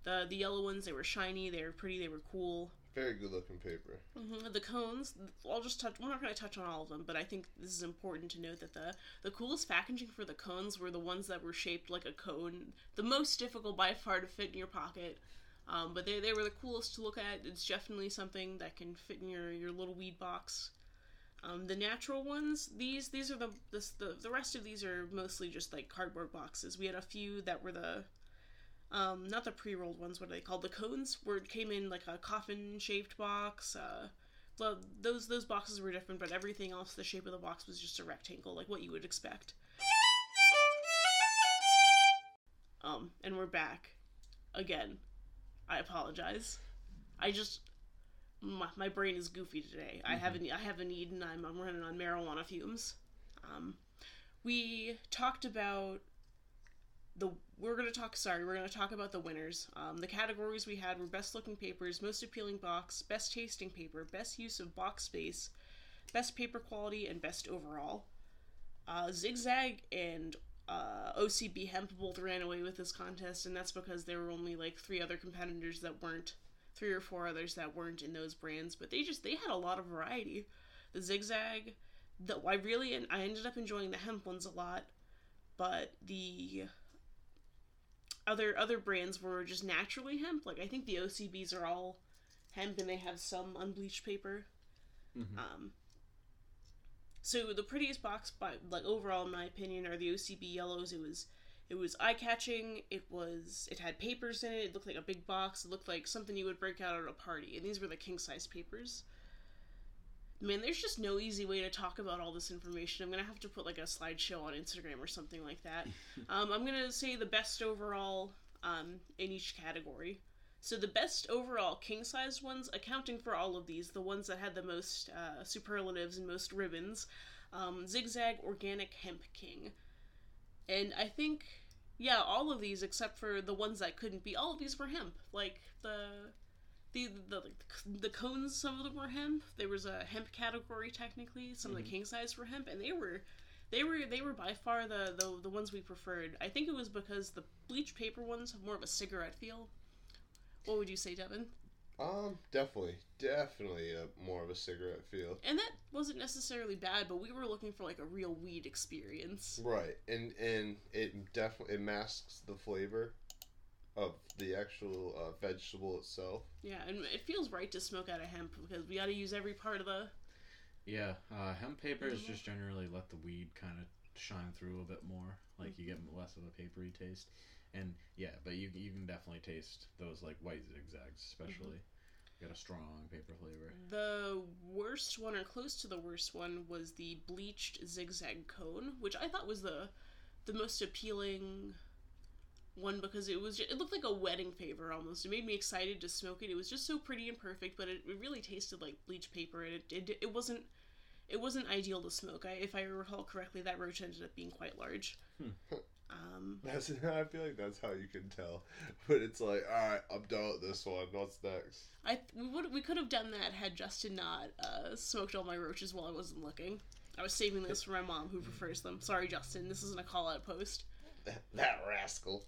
The yellow ones, they were shiny, they were pretty, they were cool. Very good looking paper. Mm-hmm. The cones, we're not going to touch on all of them, but I think this is important to note that the coolest packaging for the cones were the ones that were shaped like a cone. The most difficult by far to fit in your pocket, but they were the coolest to look at. It's definitely something that can fit in your little weed box. The natural ones, these are the rest of these are mostly just like cardboard boxes. We had a few that were the... not the pre-rolled ones, what are they called? The cones came in like a coffin-shaped box. Those boxes were different, but everything else, the shape of the box was just a rectangle, like what you would expect. And we're back. Again. I apologize. My brain is goofy today. Mm-hmm. I haven't eaten, I'm running on marijuana fumes. We talked about we're going to talk about the winners. The categories we had were best looking papers, most appealing box, best tasting paper, best use of box space, best paper quality, and best overall. Zigzag and OCB Hemp both ran away with this contest, and that's because there were only like 3 other competitors that weren't, 3 or 4 others that weren't in those brands, but they had a lot of variety. The Zigzag, I ended up enjoying the hemp ones a lot, but the... Other brands were just naturally hemp. Like, I think the OCBs are all hemp, and they have some unbleached paper. Mm-hmm. So the prettiest box, overall, in my opinion, are the OCB yellows. It was eye-catching. It had papers in it. It looked like a big box. It looked like something you would break out at a party. And these were the king-size papers. Man, there's just no easy way to talk about all this information. I'm going to have to put, like, a slideshow on Instagram or something like that. I'm going to say the best overall in each category. So the best overall king-size ones, accounting for all of these, the ones that had the most superlatives and most ribbons, Zigzag Organic Hemp King. And I think, yeah, all of these, except for the ones that couldn't be, all of these were hemp. Like, the cones, some of them were hemp. There was a hemp category, technically. Some of the king size were hemp, and they were by far the ones we preferred. I think it was because the bleach paper ones have more of a cigarette feel. What would you say, Devin? Definitely more of a cigarette feel. And that wasn't necessarily bad, but we were looking for like a real weed experience. Right, and it definitely masks the flavor of the actual vegetable itself. Yeah, and it feels right to smoke out of hemp because we got to use every part of the... Yeah, hemp paper is just generally let the weed kind of shine through a bit more. Like, you get less of a papery taste. And, yeah, but you can definitely taste those, like, white zigzags, especially. You got a strong paper flavor. The worst one, or close to the worst one, was the bleached zigzag cone, which I thought was the most appealing... one, because it looked like a wedding favor almost. It made me excited to smoke it. It was just so pretty and perfect, but it really tasted like bleach paper, and it wasn't ideal to smoke. If I recall correctly, that roach ended up being quite large. I feel like that's how you can tell. But it's like, all right, I'm done with this one. What's next? We could have done that had Justin not smoked all my roaches while I wasn't looking. I was saving this for my mom, who prefers them. Sorry, Justin. This isn't a call out post. That rascal.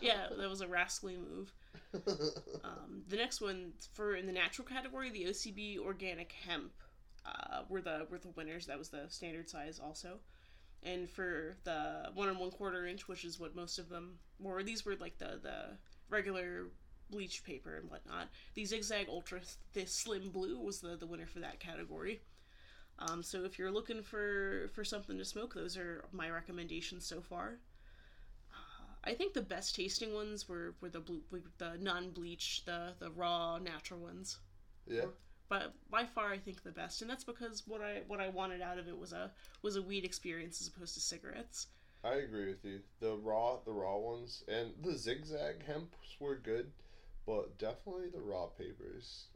Yeah, that was a rascally move. The next one, in the natural category, the OCB Organic Hemp were the winners. That was the standard size also. And for the 1 1/4 inch, which is what most of them were, these were like the regular bleached paper and whatnot. The Zigzag Ultra Slim Blue was the winner for that category. So if you're looking for something to smoke, those are my recommendations so far. I think the best tasting ones were the non-bleached, the raw, natural ones. Yeah. But by far, I think the best, and that's because what I wanted out of it was a weed experience as opposed to cigarettes. I agree with you. The raw ones and the zigzag hemps were good, but definitely the raw papers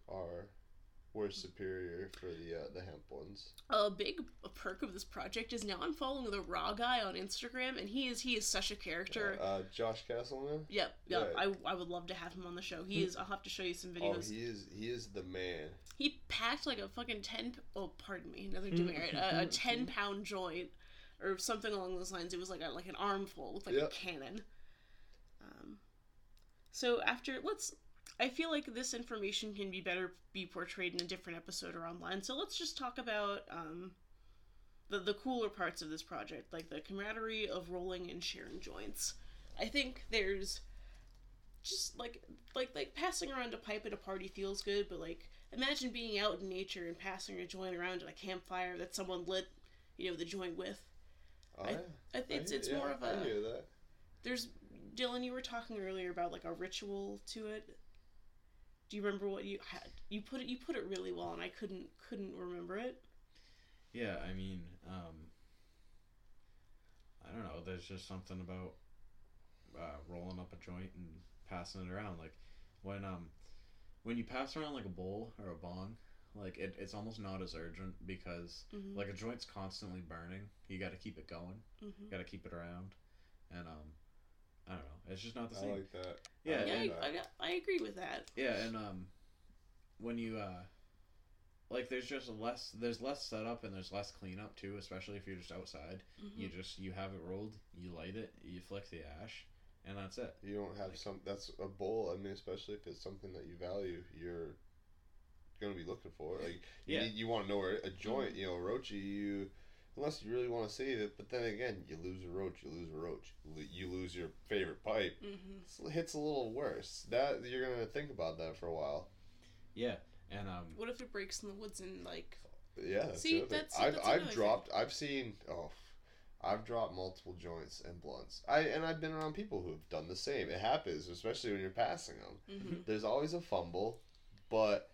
were superior for the hemp ones. A big perk of this project is now I'm following the raw guy on Instagram, and he is such a character. Josh Castleman? Yep. Right. I would love to have him on the show. He is. I'll have to show you some videos. Oh, he is the man. He packed like a fucking 10... Oh, pardon me. Another demerit. A 10-pound joint or something along those lines. It was like an armful. It was a cannon. So after... I feel like this information can be portrayed in a different episode or online. So let's just talk about the cooler parts of this project, like the camaraderie of rolling and sharing joints. I think there's just like passing around a pipe at a party feels good, but like imagine being out in nature and passing a joint around at a campfire that someone lit, the joint with. I hear that. There's Dylan. You were talking earlier about like a ritual to it. Do you remember what you had? You put it really well, and I couldn't remember it. Yeah, I mean, I don't know. There's just something about rolling up a joint and passing it around. Like when you pass around like a bowl or a bong, like it's almost not as urgent because like a joint's constantly burning. You got to keep it going. You got to keep it around, and I don't know. It's just not the same. I like that. Yeah, I agree with that. Yeah, and when you there's just less setup and there's less cleanup too, especially if you're just outside. You have it rolled, you light it, you flick the ash, and that's it. You don't have that's a bowl. I mean, especially if it's something that you value, you're gonna be looking for. Like you want to know where a joint, roachy you. Unless you really want to save it, but then again, you lose a roach, you lose your favorite pipe. It hits a little worse. That you're gonna think about that for a while. Yeah, and what if it breaks in the woods and like? Yeah, that's see, I've dropped multiple joints and blunts. I've been around people who have done the same. It happens, especially when you're passing them. There's always a fumble, but.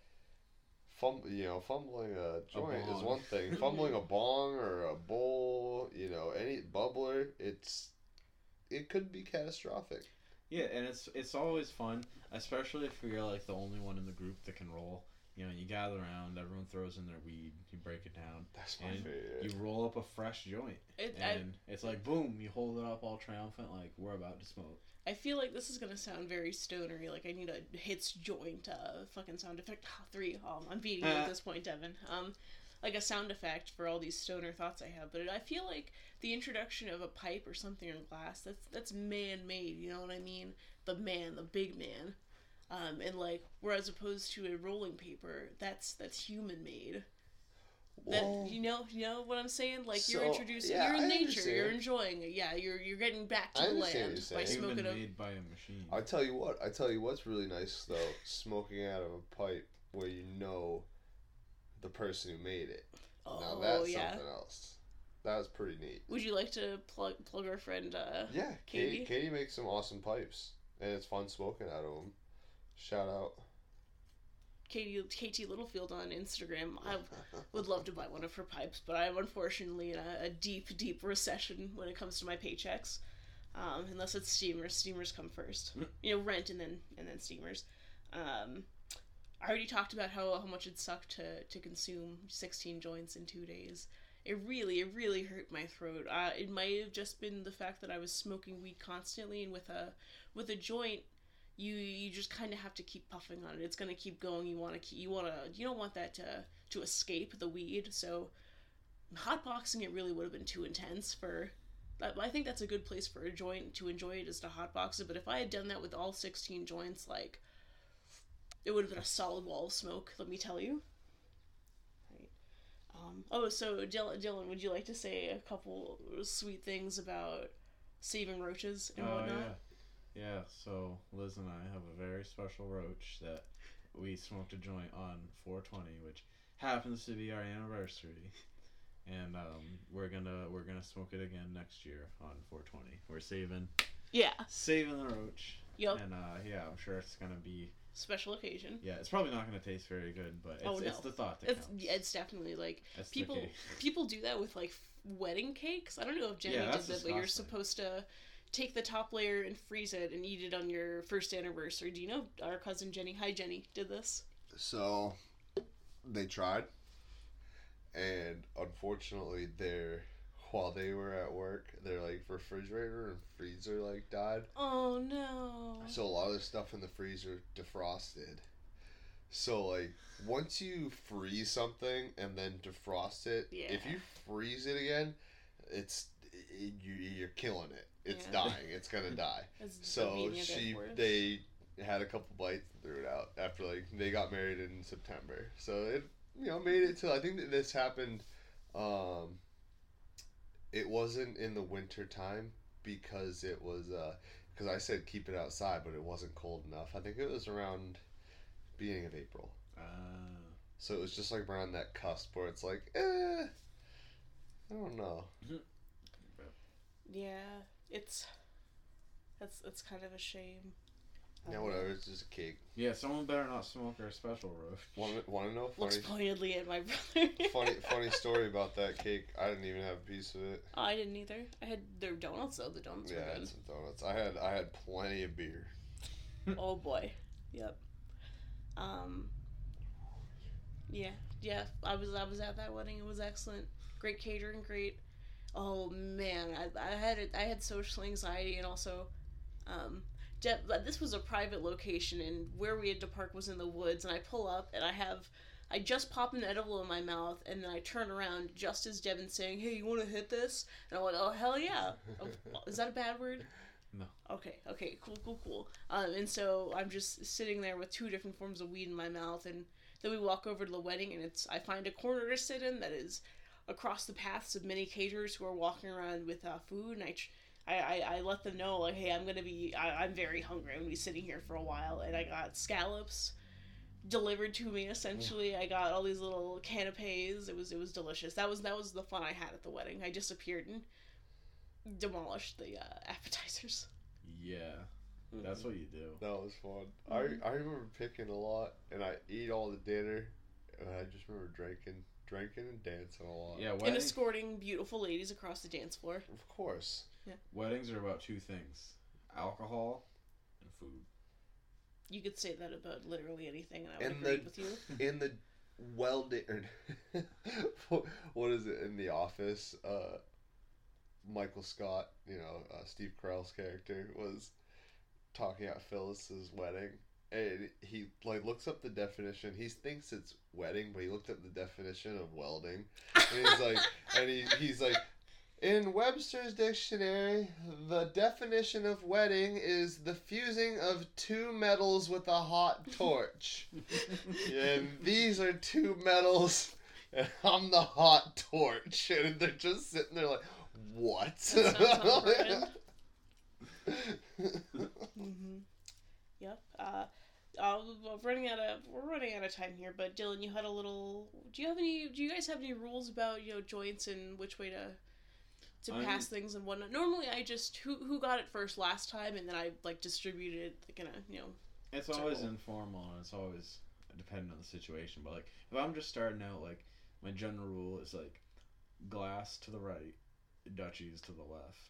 Fumbling a joint is one thing. Fumbling a bong or a bowl, any bubbler, it could be catastrophic. Yeah, and it's always fun, especially if you're like the only one in the group that can roll. You gather around, everyone throws in their weed, you break it down. That's my favorite. You roll up a fresh joint, it's like boom, you hold it up all triumphant, like we're about to smoke. I feel like this is gonna sound very stonery. Like I need a hits joint, fucking sound effect. 3. I'm beating you at this point, Devin. Like a sound effect for all these stoner thoughts I have, but I feel like the introduction of a pipe or something in glass, that's man-made, you know what I mean? The big man. Where as opposed to a rolling paper, that's human-made. Well, that, you know what I'm saying? Like, so, you're introducing, yeah, you're in nature, you're enjoying it, yeah, you're getting back to the land by smoking human made by a machine. I tell you what's really nice, though, smoking out of a pipe where the person who made it. Oh, now that's something else. That was pretty neat. Would you like to plug our friend Katie? Katie makes some awesome pipes, and it's fun smoking out of them. Shout out. Katie Littlefield on Instagram. I would love to buy one of her pipes, but I'm unfortunately in a deep, deep recession when it comes to my paychecks. Unless it's steamers. Steamers come first. Rent and then steamers. I already talked about how much it sucked to consume 16 joints in 2 days. It really hurt my throat. It might have just been the fact that I was smoking weed constantly, and with a joint, you just kind of have to keep puffing on it. It's gonna keep going. You don't want that to escape the weed. So, hotboxing it really would have been too intense for. I think that's a good place for a joint to enjoy it, is to hotbox it. But if I had done that with all 16 joints, like, it would have been a solid wall of smoke, let me tell you. Right. So Dylan, would you like to say a couple sweet things about saving roaches and whatnot? Yeah, so Liz and I have a very special roach that we smoked a joint on 4/20, which happens to be our anniversary. And we're gonna smoke it again next year on 4/20. We're saving the roach. Yep. And I'm sure it's gonna be special occasion. Yeah, it's probably not going to taste very good, but it's the thought that counts. It's definitely like that's people do that with like wedding cakes. I don't know if Jenny did that, but you're supposed to take the top layer and freeze it and eat it on your first anniversary. Do you know our cousin Jenny? Hi, Jenny. Did this? So they tried, and unfortunately, while they were at work, their like refrigerator and freezer like died. Oh no! So a lot of the stuff in the freezer defrosted. So like once you freeze something and then defrost it, if you freeze it again, you're killing it. It's dying. It's gonna die. So they had a couple bites and threw it out after like they got married in September. So it made it till I think that this happened. It wasn't in the winter time because it was, because I said keep it outside, but it wasn't cold enough. I think it was around beginning of April. So it was just like around that cusp where it's like, I don't know. Yeah, that's kind of a shame. Yeah, whatever, it's just a cake. Yeah, someone better not smoke our special roast. Want to know? Funny, looks pointedly at my brother. funny story about that cake. I didn't even have a piece of it. Oh, I didn't either. I had their donuts, though. The donuts were good. Yeah, I had some donuts. I had plenty of beer. Oh, boy. Yep. Yeah, I was at that wedding. It was excellent. Great catering, great. Oh, man. I had social anxiety and also... this was a private location, and where we had to park was in the woods, and I pull up, and I just pop an edible in my mouth, and then I turn around just as Devin's saying, hey, you want to hit this? And I'm like, oh, hell yeah. Is that a bad word? No. Okay, cool. And so I'm just sitting there with 2 different forms of weed in my mouth, and then we walk over to the wedding, and I find a corner to sit in that is across the paths of many caterers who are walking around with food, and I let them know, like, hey, I'm very hungry. I'm going to be sitting here for a while. And I got scallops delivered to me, essentially. I got all these little canapes. It was delicious. That was the fun I had at the wedding. I disappeared and demolished the appetizers. Yeah. Mm-hmm. That's what you do. That was fun. Mm-hmm. I remember picking a lot, and I ate all the dinner. and I just remember drinking and dancing a lot. Yeah, and escorting beautiful ladies across the dance floor. Of course. Yeah. Weddings are about two things: alcohol and food. You could say that about literally anything, and I would agree with you. In the what is it in The Office? Michael Scott, Steve Carell's character, was talking about Phyllis's wedding, and he looks up the definition. He thinks it's wedding, but he looked up the definition of welding, and he's like, and he's like, in Webster's dictionary, the definition of wedding is the fusing of two metals with a hot torch. And these are two metals, and I'm the hot torch. And they're just sitting there like, what? That mm-hmm. Yep. We're running out of time here, but Dylan, you had a little. Do you guys have any rules about joints and which way to pass things and whatnot? Normally, I just who got it first last time, and then I distributed it It's general. Always informal, and it's always dependent on the situation. But if I'm just starting out, my general rule is glass to the right, Dutchies to the left,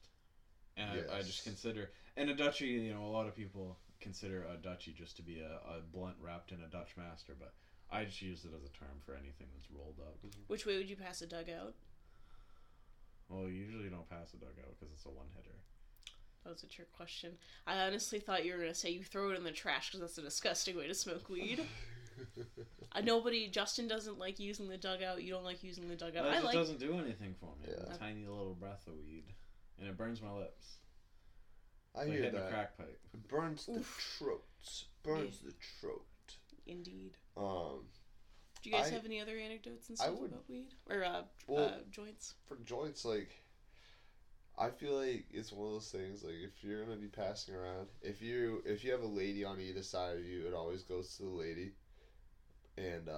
and yes. I just consider and a Dutchie. A lot of people consider a Dutchie just to be a blunt wrapped in a Dutch Master, but I just use it as a term for anything that's rolled up. Mm-hmm. Which way would you pass a dugout? Well, you usually don't pass a dugout because it's a one-hitter. That was a trick question. I honestly thought you were going to say you throw it in the trash because that's a disgusting way to smoke weed. Justin doesn't like using the dugout. You don't like using the dugout. No, it doesn't do anything for me. Yeah. A tiny little breath of weed. And it burns my lips. I hear that. Like hitting a crack pipe. It burns the throat. Burns the throat. Indeed. Do you guys have any other anecdotes and stuff about weed? Or joints? For joints, I feel like it's one of those things, if you're going to be passing around, if you have a lady on either side of you, it always goes to the lady. And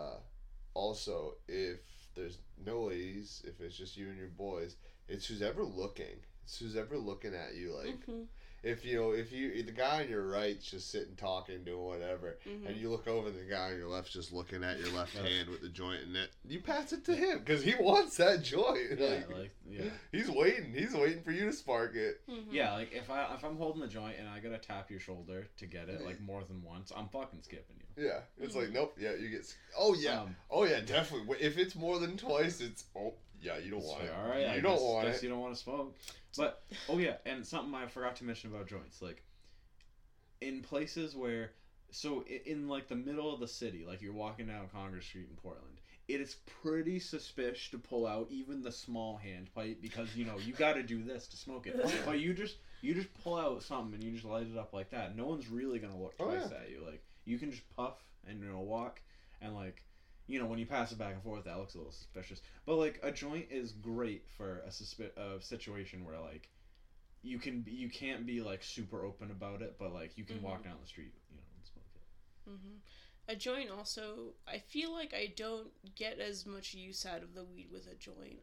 also, if there's no ladies, if it's just you and your boys, it's who's ever looking. It's who's ever looking at you, Mm-hmm. If the guy on your right's just sitting talking, doing whatever, mm-hmm. and you look over and the guy on your left's just looking at your left hand with the joint in it, you pass it to him because he wants that joint. He's waiting. He's waiting for you to spark it. Mm-hmm. Yeah, if I'm holding the joint and I gotta tap your shoulder to get it more than once, I'm fucking skipping you. Yeah, it's mm-hmm. Nope. Yeah, you get. Oh yeah. Oh yeah, definitely. If it's more than twice, it's oh. Yeah, you don't want it. All right, you don't want it. You don't want to smoke. But oh yeah, and something I forgot to mention about joints, in places where, so in the middle of the city, you're walking down Congress Street in Portland, it is pretty suspicious to pull out even the small hand pipe because you got to do this to smoke it. But you just pull out something and you just light it up like that. No one's really gonna look twice at you. You can just puff and walk and when you pass it back and forth, that looks a little suspicious. But, a joint is great for a situation where, you can't be, super open about it, but, you can mm-hmm. walk down the street, and smoke it. Mm-hmm. A joint also, I feel like I don't get as much use out of the weed with a joint.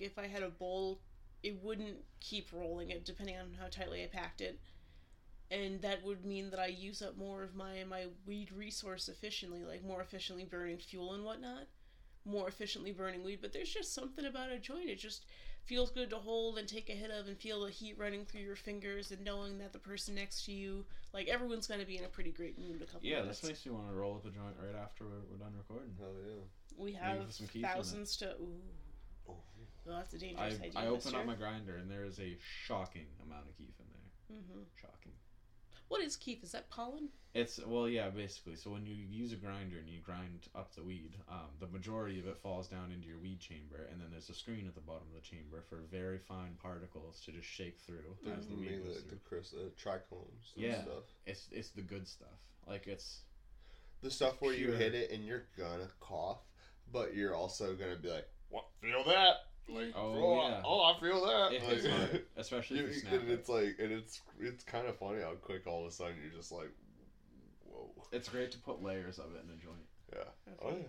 If I had a bowl, it wouldn't keep rolling it, depending on how tightly I packed it. And that would mean that I use up more of my weed resource efficiently, more efficiently burning fuel and whatnot, more efficiently burning weed. But there's just something about a joint. It just feels good to hold and take a hit of and feel the heat running through your fingers and knowing that the person next to you, everyone's going to be in a pretty great mood a couple minutes. This makes me want to roll up a joint right after we're done recording. Hell yeah. We have thousands to... Ooh. Oh. Well, that's a dangerous idea. I open up my grinder and there is a shocking amount of keef in there. Mm-hmm. Shocking. What is keef? Is that pollen? It's, basically. So when you use a grinder and you grind up the weed, the majority of it falls down into your weed chamber, and then there's a screen at the bottom of the chamber for very fine particles to just shake through. As the weed goes through. The trichomes and stuff. It's the good stuff. It's the stuff where you hit it and you're gonna cough, but you're also gonna be what? Feel that? I feel that. It hits hard, especially if you snap it. It's kind of funny how quick all of a sudden you're just whoa. It's great to put layers of it in a joint. Yeah. Okay. Oh yeah.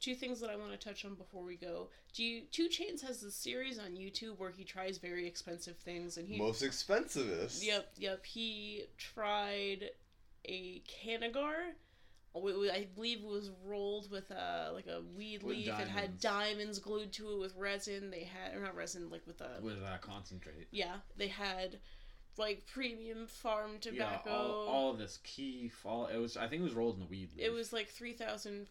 Two things that I want to touch on before we go. Two Chainz has this series on YouTube where he tries very expensive things and most expensivest. Yep. He tried a Canagar I believe it was rolled with like a weed leaf. Diamonds. It had diamonds glued to it with resin. They had, or not resin, like with a... with a concentrate. Yeah. They had like premium farm tobacco. Yeah, all this keef. It was, I think it was rolled in the weed leaf. It was like $3,500.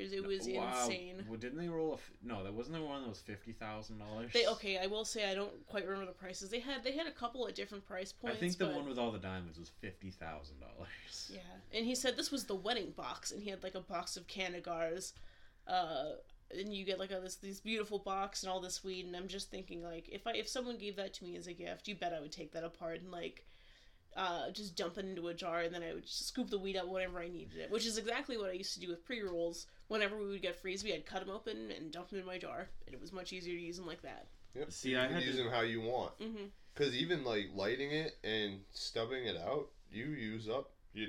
It was insane. Well, didn't they roll no, that wasn't the one that was $50,000? Okay, I will say I don't quite remember the prices. They had a couple at different price points. I think the one with all the diamonds was $50,000. Yeah. And he said this was the wedding box, and he had like a box of Canagars, and you get like this beautiful box and all this weed, and I'm just thinking like if someone gave that to me as a gift, you bet I would take that apart and like just dump it into a jar, and then I would just scoop the weed out whenever I needed it, which is exactly what I used to do with pre-rolls. Whenever we would get freeze, I'd cut them open and dump them in my jar, and it was much easier to use them like that. Yep. See, I had use them how you want, because even like lighting it and stubbing it out, you use up a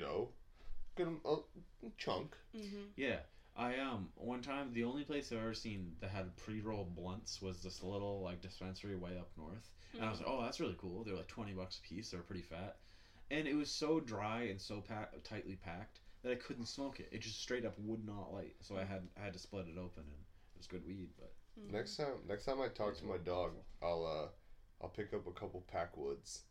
chunk. Yeah. I, one time, the only place I've ever seen that had pre-roll blunts was this little, like, dispensary way up north. And I was like, oh, that's really cool. They were, like, $20 a piece. They were pretty fat. And it was so dry and so tightly packed that I couldn't smoke it. It just straight up would not light. So I had to split it open, and it was good weed, but... Next time I talk to my dog, I'll pick up a couple Packwoods.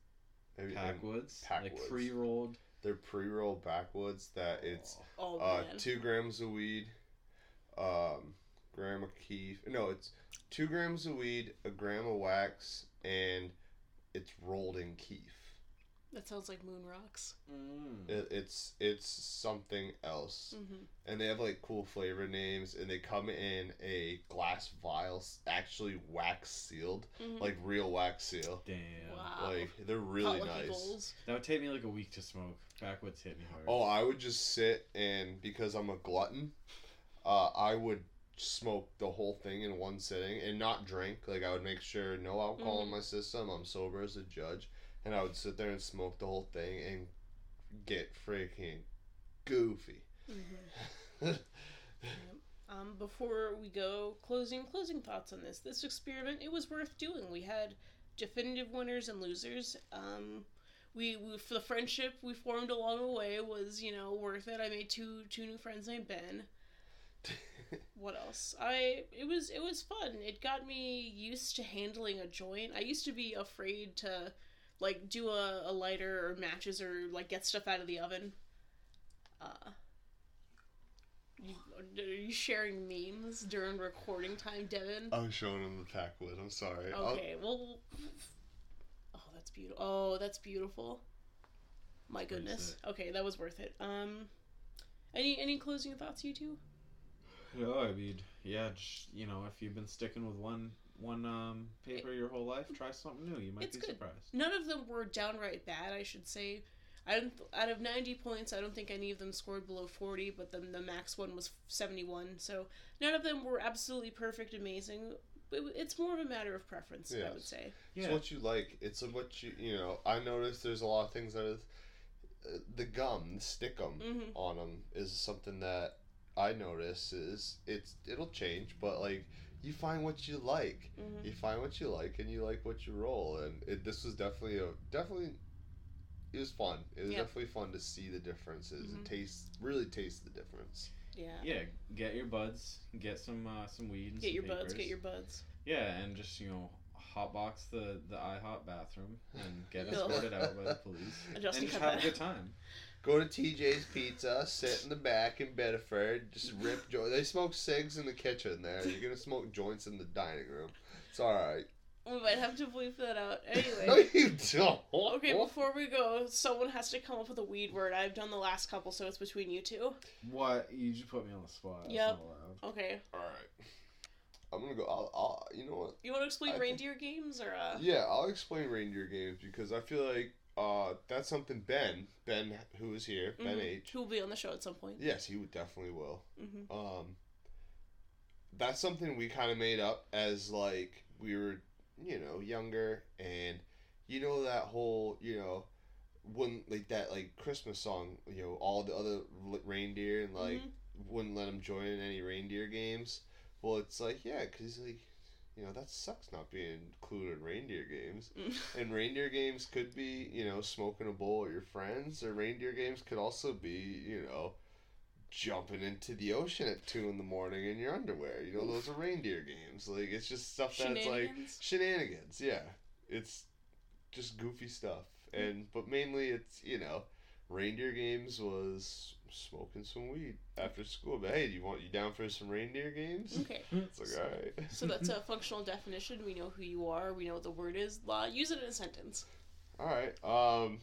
Packwoods? Like, pre-rolled... They're pre-rolled backwoods that it's 2 grams of weed, gram of keef. No, it's 2 grams of weed, a gram of wax, and it's rolled in keef. That sounds like moon rocks. It's something else. And they have like cool flavor names, and they come in a glass vial, actually wax sealed, like real wax seal. Damn. Wow. Like they're really nice. Bowls. That would take me like a week to smoke. Backwoods hit me hard. Oh, I would just sit and, because I'm a glutton, I would smoke the whole thing in one sitting and not drink. Like I would make sure no alcohol in my system. I'm sober as a judge. And I would sit there and smoke the whole thing and get freaking goofy. Before we go, closing thoughts on this. This experiment, it was worth doing. We had definitive winners and losers. We for the friendship we formed along the way was, worth it. I made two new friends named Ben. What else? It was fun. It got me used to handling a joint. I used to be afraid to do a lighter or matches or, get stuff out of the oven. Are you sharing memes during recording time, Devin? I'm showing him the packwood. I'm sorry. Okay, that's beautiful. Oh, that's beautiful. My goodness. Okay, that was worth it. Any closing thoughts, you two? No, I mean, yeah, just, if you've been sticking with one paper your whole life, try something new. You might be surprised. None of them were downright bad, I should say. Out of 90 points, I don't think any of them scored below 40, but the max one was 71, so none of them were absolutely perfect, amazing. It's more of a matter of preference, I would say. Yeah. It's what you like. It's what you. I noticed there's a lot of things that is... the gum, the stickum on them is something that I notice is it'll change, but you find what you like. You find what you like, and you like what you roll. And this was definitely it was fun. It was definitely fun to see the differences and taste the difference. Yeah. Yeah. Get your buds. Get some weed. And get some your papers. Buds. Get your buds. Yeah, and just hotbox the IHOP bathroom and get escorted out by the police. And just have a good time. Go to TJ's Pizza, sit in the back in Bedford, just rip joints. They smoke cigs in the kitchen there. You're going to smoke joints in the dining room. It's all right. We might have to bleep that out. Anyway. No, you don't. Okay, before we go, someone has to come up with a weed word. I've done the last couple, so it's between you two. What? You just put me on the spot. Yep. That's not allowed. Okay. All right. I'm going to go, I'll, you know what? You want to explain reindeer games or? Yeah, I'll explain reindeer games because I feel like that's something Ben, who is here, Ben H. Who will be on the show at some point. Yes, he would definitely will. That's something we kind of made up as, we were, younger, and that whole, wouldn't, that, Christmas song, all the other reindeer and, wouldn't let them join in any reindeer games. Well, it's because, that sucks not being included in reindeer games. And reindeer games could be, smoking a bowl at your friends, or reindeer games could also be, jumping into the ocean at 2 a.m. in your underwear. You know, those are reindeer games. Like, it's just stuff that's like shenanigans. Yeah, it's just goofy stuff. And but mainly it's, you know, reindeer games was smoking some weed after school. But hey, you down for some reindeer games? Okay. It's like, so, all right. So that's a functional definition. We know who you are. We know what the word is. Use it in a sentence. All right.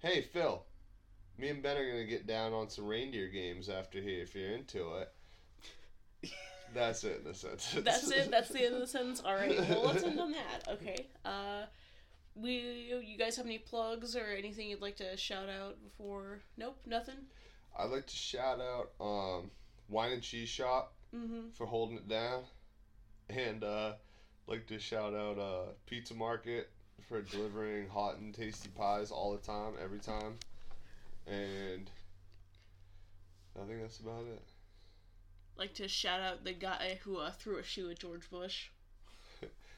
Hey, Phil. Me and Ben are going to get down on some reindeer games after here if you're into it. That's it in a sentence. That's it? That's the end of the sentence? All right. Well, let's end on that. Okay. You guys have any plugs or anything you'd like to shout out before? Nope, nothing? I'd like to shout out Wine and Cheese Shop for holding it down. And I'd like to shout out Pizza Market for delivering hot and tasty pies all the time, every time. And I think that's about it. Like to shout out the guy who threw a shoe at George Bush.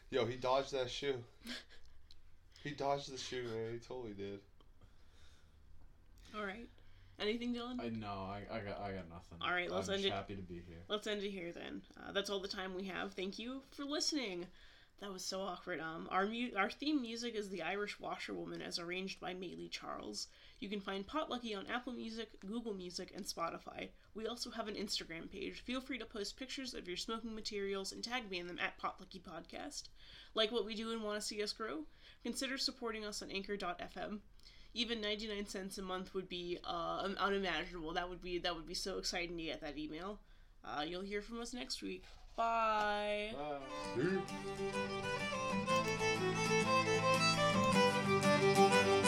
Yo, he dodged that shoe. He dodged the shoe, man. He totally did. All right. Anything, Dylan? I got nothing. All right, let's end it. I'm happy to be here. Let's end it here then. That's all the time we have. Thank you for listening. That was so awkward. Our theme music is The Irish Washerwoman, as arranged by Maitlee Charles. You can find Potlucky on Apple Music, Google Music, and Spotify. We also have an Instagram page. Feel free to post pictures of your smoking materials and tag me in them at Potlucky Podcast. Like what we do and want to see us grow? Consider supporting us on Anchor.fm. Even 99 cents a month would be unimaginable. That would be so exciting to get that email. You'll hear from us next week. Bye. Bye.